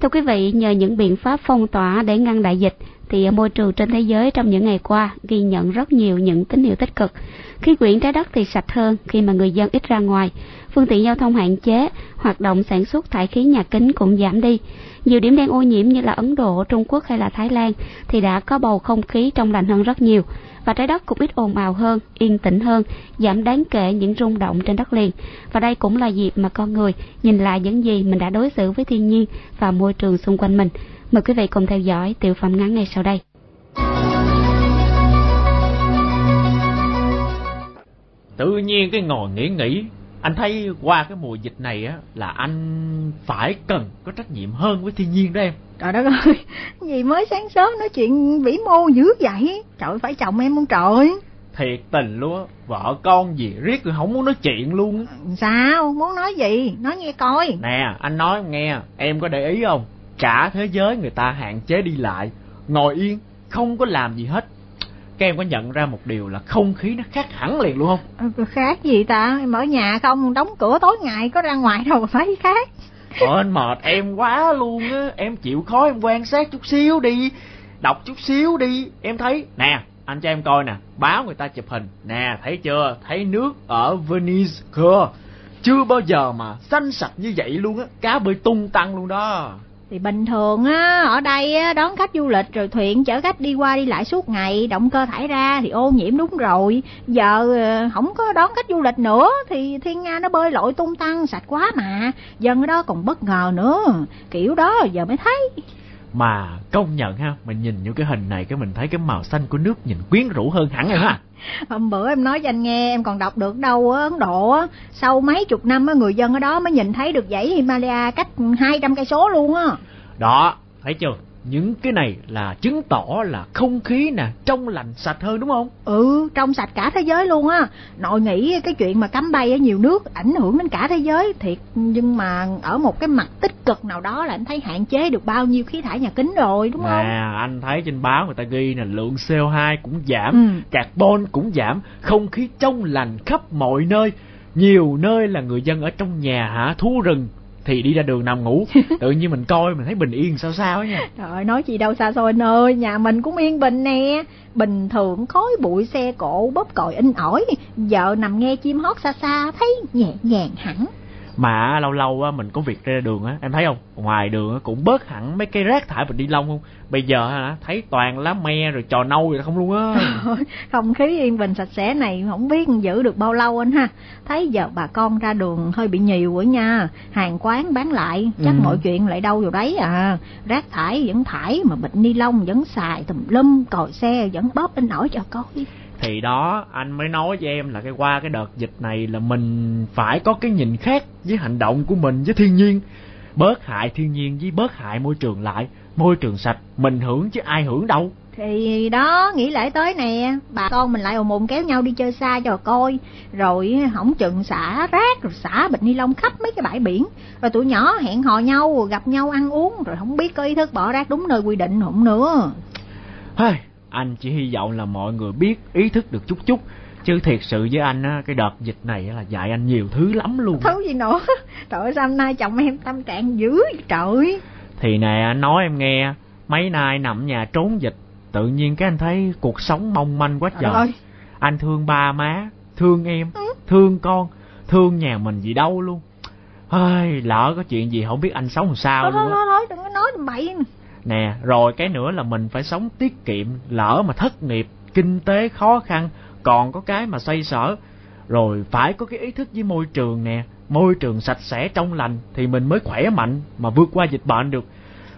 Thưa quý vị, nhờ những biện pháp phong tỏa để ngăn đại dịch, thì môi trường trên thế giới trong những ngày qua ghi nhận rất nhiều những tín hiệu tích cực. Khí quyển trái đất thì sạch hơn khi mà người dân ít ra ngoài, phương tiện giao thông hạn chế, hoạt động sản xuất thải khí nhà kính cũng giảm đi. Nhiều điểm đen ô nhiễm như là Ấn Độ, Trung Quốc hay là Thái Lan thì đã có bầu không khí trong lành hơn rất nhiều. Và trái đất cũng ít ồn ào hơn, yên tĩnh hơn, giảm đáng kể những rung động trên đất liền. Và đây cũng là dịp mà con người nhìn lại những gì mình đã đối xử với thiên nhiên và môi trường xung quanh mình. Mời quý vị cùng theo dõi tiểu phẩm ngắn ngay sau đây. Tự nhiên cái ngồi nghĩ nghĩ, anh thấy qua cái mùa dịch này á là anh phải cần có trách nhiệm hơn với thiên nhiên đó em. Trời đất ơi, gì mới sáng sớm nói chuyện vĩ mô dữ vậy. Trời ơi, phải chồng em không trời. thiệt tình luôn á, vợ con gì riết rồi không muốn nói chuyện luôn á. Sao? Muốn nói gì? Nói nghe coi. Nè, anh nói nghe, em có để ý không? Cả thế giới người ta hạn chế đi lại, ngồi yên, không có làm gì hết. Các em có nhận ra một điều là không khí nó khác hẳn liền luôn không? Ừ, khác gì ta? Em ở nhà không, đóng cửa tối ngày, có ra ngoài đâu thấy khác. Ôi, anh mệt em quá luôn á, em chịu khó em quan sát chút xíu đi, đọc chút xíu đi, em thấy. Nè, anh cho em coi nè, báo người ta chụp hình, nè, thấy chưa, thấy nước ở Venice cơ. Chưa bao giờ mà xanh sạch như vậy luôn á, cá bơi tung tăng luôn đó. Thì bình thường á, ở đây á, đón khách du lịch rồi thuyền chở khách đi qua đi lại suốt ngày, động cơ thải ra thì ô nhiễm đúng rồi. Giờ không có đón khách du lịch nữa thì thiên nga nó bơi lội tung tăng, sạch quá mà. Dân đó còn bất ngờ nữa, kiểu đó giờ mới thấy. Mà công nhận ha, mình nhìn vô cái hình này cái mình thấy cái màu xanh của nước nhìn quyến rũ hơn hẳn rồi ha. Hôm bữa em nói cho anh nghe, em còn đọc được đâu á, Ấn Độ á, sau mấy chục năm á, người dân ở đó mới nhìn thấy được dãy Himalaya cách hai trăm cây số luôn á. Đó, thấy chưa? Những cái này là chứng tỏ là không khí nè, trong lành sạch hơn đúng không? Ừ, trong sạch cả thế giới luôn á. Nội nghĩ cái chuyện mà cấm bay ở nhiều nước ảnh hưởng đến cả thế giới thiệt. Nhưng mà ở một cái mặt tích cực nào đó là anh thấy hạn chế được bao nhiêu khí thải nhà kính rồi đúng không? Nè, anh thấy trên báo người ta ghi nè, lượng xê o hai cũng giảm, ừ. carbon cũng giảm, không khí trong lành khắp mọi nơi. Nhiều nơi là người dân ở trong nhà hả, thú rừng thì đi ra đường nằm ngủ, tự nhiên mình coi mình thấy bình yên sao sao ấy nha. Trời ơi, nói gì đâu xa xôi anh ơi, nhà mình cũng yên bình nè. Bình thường khói bụi xe cộ bóp còi in ỏi, vợ nằm nghe chim hót xa xa thấy nhẹ nhàng hẳn. Mà lâu lâu á, mình có việc ra đường á, em thấy không, ngoài đường á, cũng bớt hẳn mấy cái rác thải bịch ni lông không. Bây giờ hả, thấy toàn lá me rồi trò nâu rồi không luôn á. Không khí yên bình sạch sẽ này không biết giữ được bao lâu anh ha. Thấy giờ bà con ra đường hơi bị nhiều quá nha, hàng quán bán lại chắc ừ. mọi chuyện lại đâu vào đấy à. Rác thải vẫn thải mà bịch ni lông vẫn xài tùm lum, còi xe vẫn bóp in ỏi cho coi. Thì đó, anh mới nói với em là cái qua cái đợt dịch này là mình phải có cái nhìn khác với hành động của mình với thiên nhiên. Bớt hại thiên nhiên với bớt hại môi trường lại. Môi trường sạch, mình hưởng chứ ai hưởng đâu. Thì đó, nghỉ lễ tới nè, bà con mình lại ồm ồm kéo nhau đi chơi xa cho coi. Rồi hỏng chừng xả rác, rồi xả bịch ni lông khắp mấy cái bãi biển. Rồi tụi nhỏ hẹn hò nhau, gặp nhau ăn uống, rồi không biết có ý thức bỏ rác đúng nơi quy định không nữa. Hey. Anh chỉ hy vọng là mọi người biết ý thức được chút chút. Chứ thiệt sự với anh á, cái đợt dịch này là dạy anh nhiều thứ lắm luôn. Thứ gì nữa? Trời ơi, sao hôm nay chồng em tâm trạng dữ vậy trời. Thì nè, anh nói em nghe, mấy nay nằm nhà trốn dịch, tự nhiên cái anh thấy cuộc sống mong manh quá trời ơi. Anh thương ba má, thương em, ừ. thương con, thương nhà mình gì đâu luôn. Ôi, lỡ có chuyện gì không biết anh sống làm sao thôi, luôn thôi, thôi, đừng có nói bậy nè. Nè, rồi cái nữa là mình phải sống tiết kiệm, lỡ mà thất nghiệp, kinh tế khó khăn, còn có cái mà xoay sở. Rồi phải có cái ý thức với môi trường nè, môi trường sạch sẽ trong lành thì mình mới khỏe mạnh mà vượt qua dịch bệnh được.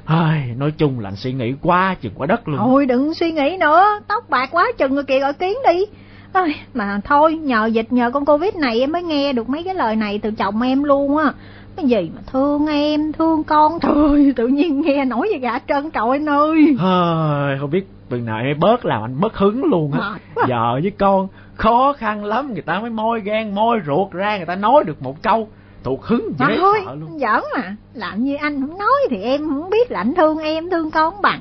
Ai, nói chung là anh suy nghĩ quá chừng quá đất luôn. Thôi đừng suy nghĩ nữa, tóc bạc quá chừng rồi kìa gọi kiến đi. Ôi, mà thôi, nhờ dịch nhờ con Covid này em mới nghe được mấy cái lời này từ chồng em luôn á. Cái gì mà thương em, thương con, thôi tự nhiên nghe nổi về gã trơn trội anh ơi. Hơi, không biết từ nào em bớt làm anh mất hứng luôn á. Vợ với con khó khăn lắm người ta mới môi gan, môi ruột ra người ta nói được một câu thuộc hứng gì đấy sợ luôn. Giỡn mà, làm như anh không nói thì em không biết là anh thương em, thương con không bằng.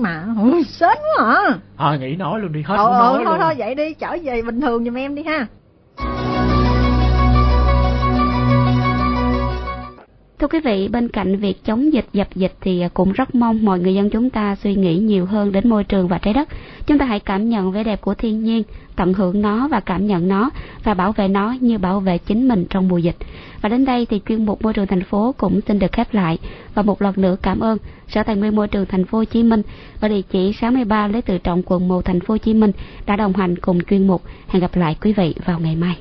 Mà ui, sến quá hả? Thôi nghĩ nói luôn đi, hết không nói luôn. Thôi thôi vậy đi, trở về bình thường giùm em đi ha. Thưa quý vị, bên cạnh việc chống dịch, dập dịch thì cũng rất mong mọi người dân chúng ta suy nghĩ nhiều hơn đến môi trường và trái đất. Chúng ta hãy cảm nhận vẻ đẹp của thiên nhiên, tận hưởng nó và cảm nhận nó và bảo vệ nó như bảo vệ chính mình trong mùa dịch. Và đến đây thì chuyên mục Môi trường thành phố cũng xin được khép lại. Và một lần nữa cảm ơn Sở Tài nguyên Môi trường Thành phố Hồ Chí Minh và địa chỉ sáu mươi ba Lý Tự Trọng, quận một, Thành phố Hồ Chí Minh đã đồng hành cùng chuyên mục. Hẹn gặp lại quý vị vào ngày mai.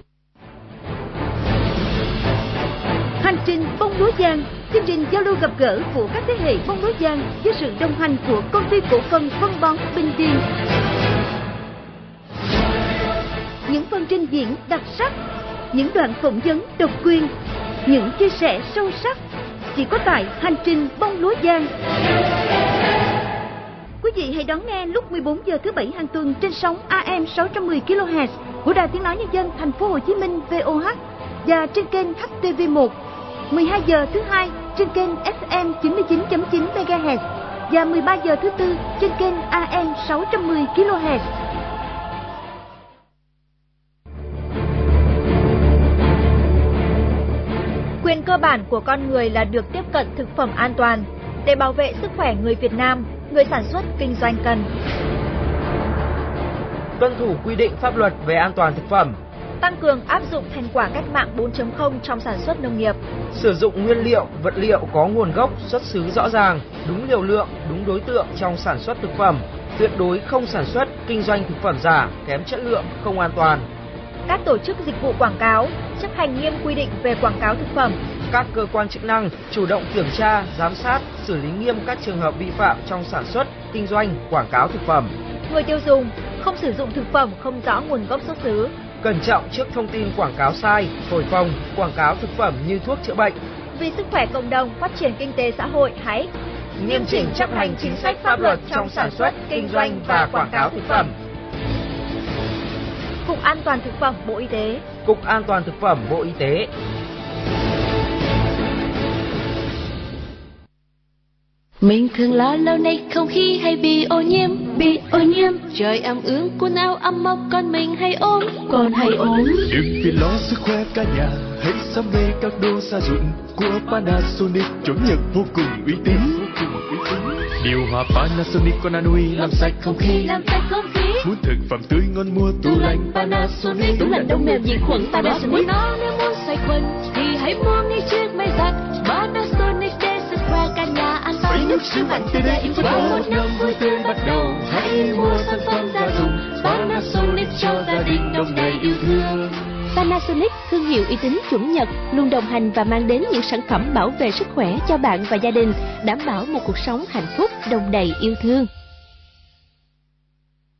Hành trình Bông Lúa Giang, chương trình giao lưu gặp gỡ của các thế hệ bông lúa giang với sự đồng hành của Công ty Cổ phần Phân bón Bình Điền. Những phần trình diễn đặc sắc, những đoạn phỏng vấn độc quyền, những chia sẻ sâu sắc chỉ có tại Hành trình Bông Lúa Giang. vị hãy đón nghe lúc mười bốn giờ thứ bảy hàng tuần trên sóng a em sáu trăm mười ki lô héc của Đài Tiếng Nói Nhân dân Thành phố Hồ Chí Minh vê o hát và trên kênh hát tê vê một, mười hai giờ thứ hai trên kênh ép em chín mươi chín chấm chín mê ga héc và mười ba giờ thứ tư trên kênh a em sáu trăm mười ki lô héc. Quyền cơ bản của con người là được tiếp cận thực phẩm an toàn. Để bảo vệ sức khỏe người Việt Nam, người sản xuất kinh doanh cần tuân thủ quy định pháp luật về an toàn thực phẩm, tăng cường áp dụng thành quả cách mạng bốn chấm không trong sản xuất nông nghiệp, sử dụng nguyên liệu, vật liệu có nguồn gốc, xuất xứ rõ ràng, đúng liều lượng, đúng đối tượng trong sản xuất thực phẩm, tuyệt đối không sản xuất, kinh doanh thực phẩm giả, kém chất lượng, không an toàn. Các tổ chức dịch vụ quảng cáo chấp hành nghiêm quy định về quảng cáo thực phẩm. Các cơ quan chức năng chủ động kiểm tra, giám sát, xử lý nghiêm các trường hợp vi phạm trong sản xuất, kinh doanh, quảng cáo thực phẩm. Người tiêu dùng không sử dụng thực phẩm không rõ nguồn gốc xuất xứ. Cẩn trọng trước thông tin quảng cáo sai, thổi phồng, quảng cáo thực phẩm như thuốc chữa bệnh. Vì sức khỏe cộng đồng, phát triển kinh tế xã hội, hãy nghiêm chỉnh chấp hành chính sách pháp luật trong sản xuất, kinh doanh và quảng cáo thực phẩm. Cục An toàn Thực phẩm Bộ Y tế. Cục An toàn Thực phẩm Bộ Y tế. Mình thường lo lâu nay không khí hay bị ô nhiễm, bị ô nhiễm. Trời ẩm ướt, quần áo ẩm mốc, con mình hay ốm, còn hay ốm. Đừng vì lo sức khỏe cả nhà, hãy sắm ngay các đồ gia dụng của Panasonic, chống Nhật vô cùng uy tín. Điều hòa Panasonic con Anui làm sạch không khí, làm sạch không khí. Muốn thực phẩm tươi ngon mua tủ lạnh Panasonic, tủ lạnh đông mềm diệt khuẩn Panasonic. Nó nếu muốn sạch khuẩn thì hãy mua ngay chiếc máy giặt Panasonic để sức khỏe cả nhà an toàn. Với nước siêu mạnh từ đây bao một năm vui tươi bắt đầu, hãy mua sản phẩm gia dụng Panasonic cho gia đình đông đầy yêu thương. Panasonic, thương hiệu uy tín chuẩn Nhật, luôn đồng hành và mang đến những sản phẩm bảo vệ sức khỏe cho bạn và gia đình, đảm bảo một cuộc sống hạnh phúc, đồng đầy yêu thương.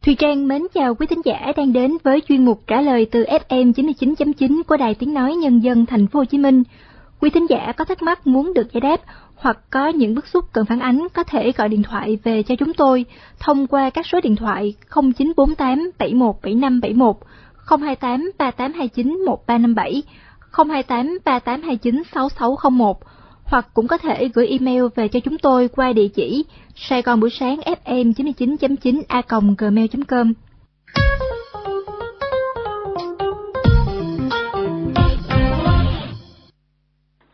Thùy Trang mến chào quý thính giả đang đến với chuyên mục trả lời từ ép em chín mươi chín chấm chín của Đài Tiếng Nói Nhân dân Thành phố Hồ Chí Minh. Quý thính giả có thắc mắc muốn được giải đáp hoặc có những bức xúc cần phản ánh có thể gọi điện thoại về cho chúng tôi thông qua các số điện thoại không chín bốn tám bảy một bảy năm bảy một, không hai tám ba tám hai chín một ba năm bảy, không hai tám ba tám hai chín sáu sáu không một hoặc cũng có thể gửi email về cho chúng tôi qua địa chỉ Sài Gòn buổi sáng ép em chín mươi chín chấm chín a còng gmail chấm com.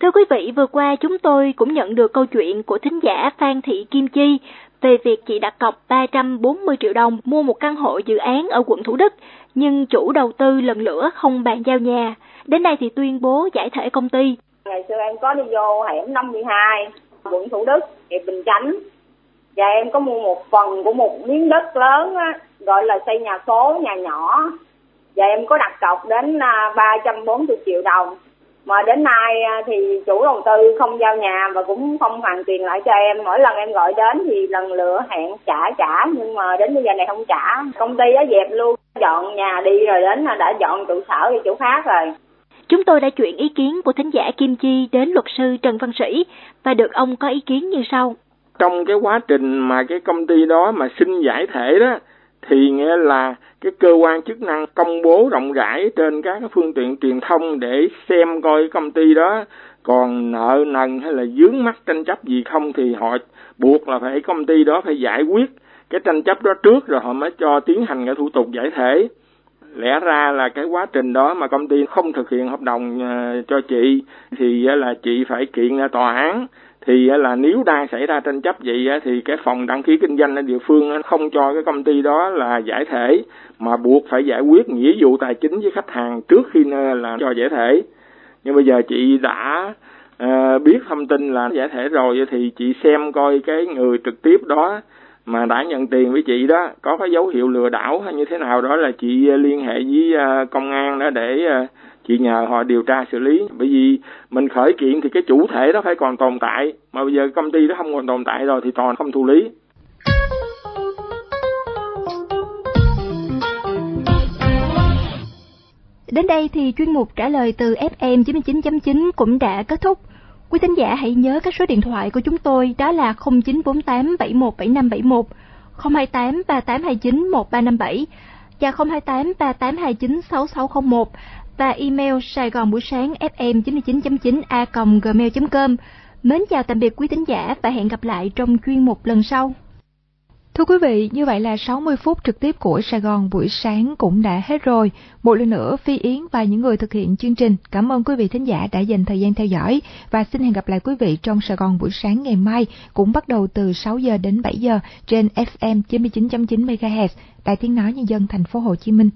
Thưa quý vị, vừa qua chúng tôi cũng nhận được câu chuyện của thính giả Phan Thị Kim Chi về việc chị đặt cọc ba trăm bốn mươi triệu đồng mua một căn hộ dự án ở quận Thủ Đức, nhưng chủ đầu tư lần lửa không bàn giao nhà. Đến đây thì tuyên bố giải thể công ty. Ngày xưa em có đi vô hẻm năm mươi hai, quận Thủ Đức, huyện Bình Chánh. Và em có mua một phần của một miếng đất lớn, á, gọi là xây nhà số, nhà nhỏ. Và em có đặt cọc đến ba trăm bốn mươi triệu đồng. Mà đến nay thì chủ đầu tư không giao nhà và cũng không hoàn tiền lại cho em. Mỗi lần em gọi đến thì lần lượt hẹn trả trả nhưng mà đến bây giờ này không trả. Công ty đã dẹp luôn, dọn nhà đi rồi đến đã dọn trụ sở đi chỗ khác rồi. Chúng tôi đã chuyển ý kiến của thính giả Kim Chi đến luật sư Trần Văn Sĩ và được ông có ý kiến như sau. Trong cái quá trình mà cái công ty đó mà xin giải thể đó thì nghĩa là cái cơ quan chức năng công bố rộng rãi trên các phương tiện truyền thông để xem coi công ty đó còn nợ nần hay là vướng mắc tranh chấp gì không thì họ buộc là phải công ty đó phải giải quyết cái tranh chấp đó trước rồi họ mới cho tiến hành cái thủ tục giải thể. Lẽ ra là cái quá trình đó mà công ty không thực hiện hợp đồng cho chị thì là chị phải kiện ra tòa án. Thì là nếu đang xảy ra tranh chấp vậy thì cái phòng đăng ký kinh doanh ở địa phương không cho cái công ty đó là giải thể mà buộc phải giải quyết nghĩa vụ tài chính với khách hàng trước khi là cho giải thể. Nhưng bây giờ chị đã biết thông tin là giải thể rồi thì chị xem coi cái người trực tiếp đó mà đã nhận tiền với chị đó có cái dấu hiệu lừa đảo hay như thế nào đó là chị liên hệ với công an đó để chị nhờ họ điều tra xử lý. Bởi vì mình khởi kiện thì cái chủ thể đó phải còn tồn tại, mà bây giờ công ty đó không còn tồn tại rồi thì toàn không thụ lý. Đến đây thì chuyên mục trả lời từ ép em chín mươi chín chấm chín cũng đã kết thúc. Quý thính giả hãy nhớ các số điện thoại của chúng tôi đó là không chín bốn tám bảy một bảy năm bảy một, không hai tám ba tám hai chín một ba năm bảy và không hai tám ba tám hai chín sáu sáu không một và email sài gòn buổi sáng f m chín mươi chín chấm chín a còng gmail chấm com. Mến chào tạm biệt quý thính giả và hẹn gặp lại trong chuyên mục lần sau. Thưa quý vị, như vậy là sáu mươi phút trực tiếp của Sài Gòn buổi sáng cũng đã hết rồi. Một lần nữa, Phi Yến và những người thực hiện chương trình cảm ơn quý vị thính giả đã dành thời gian theo dõi và xin hẹn gặp lại quý vị trong Sài Gòn buổi sáng ngày mai cũng bắt đầu từ sáu giờ đến bảy giờ trên ép em chín mươi chín chấm chín mê ga héc Đài Tiếng Nói Nhân dân thành phố Hồ Chí Minh.